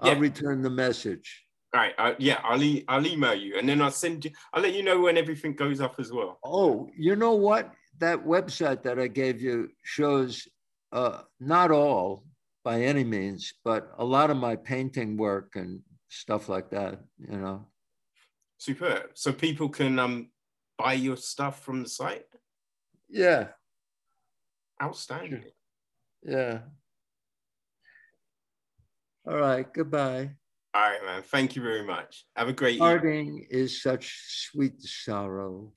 I'll yeah. return the message. All right. Uh, yeah, I'll, e I'll email you, and then I'll send you. I'll let you know when everything goes up as well. Oh, you know what? That website that I gave you shows uh, not all by any means, but a lot of my painting work and stuff like that. You know. Super. So people can um buy your stuff from the site. Yeah. Outstanding. Yeah. All right. Goodbye. All right, man. Thank you very much. Have a great Parting evening. Is such sweet sorrow.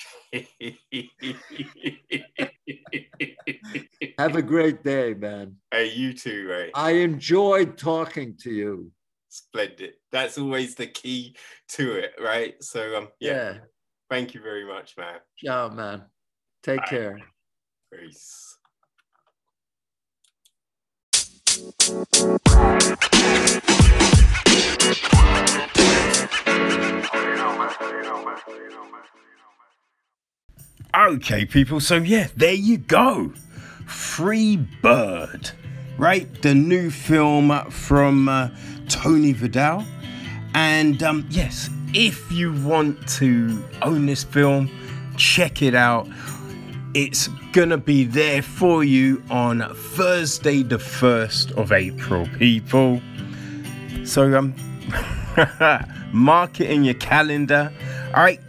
Have a great day, man. Hey, you too, Ray. I enjoyed talking to you. Splendid. That's always the key to it, right? So, um, yeah. yeah. Thank you very much, man. Ciao, man. Take Bye. Care. Peace. We'll be right back. Okay, people, so yeah, there you go. Free Bird, right? The new film from uh, Tony Fadell. And um, yes, if you want to own this film, check it out. It's gonna be there for you on Thursday, the first of April, people. So um, mark it in your calendar. All right,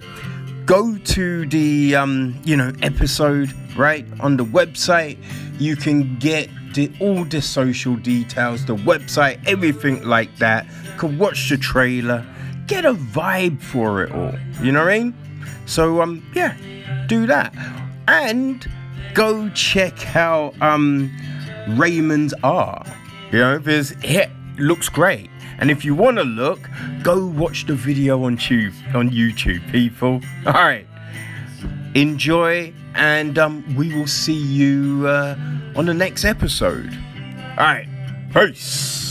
go to the um, you know, episode right on the website. You can get the, all the social details, the website, everything like that. You can watch the trailer, get a vibe for it all. You know what I mean? So um, yeah, do that. And go check out um, Raymond's R. You know, because it looks great. And if you want to look, go watch the video on tube, on YouTube, people. All right. Enjoy, and um, we will see you uh, on the next episode. All right. Peace.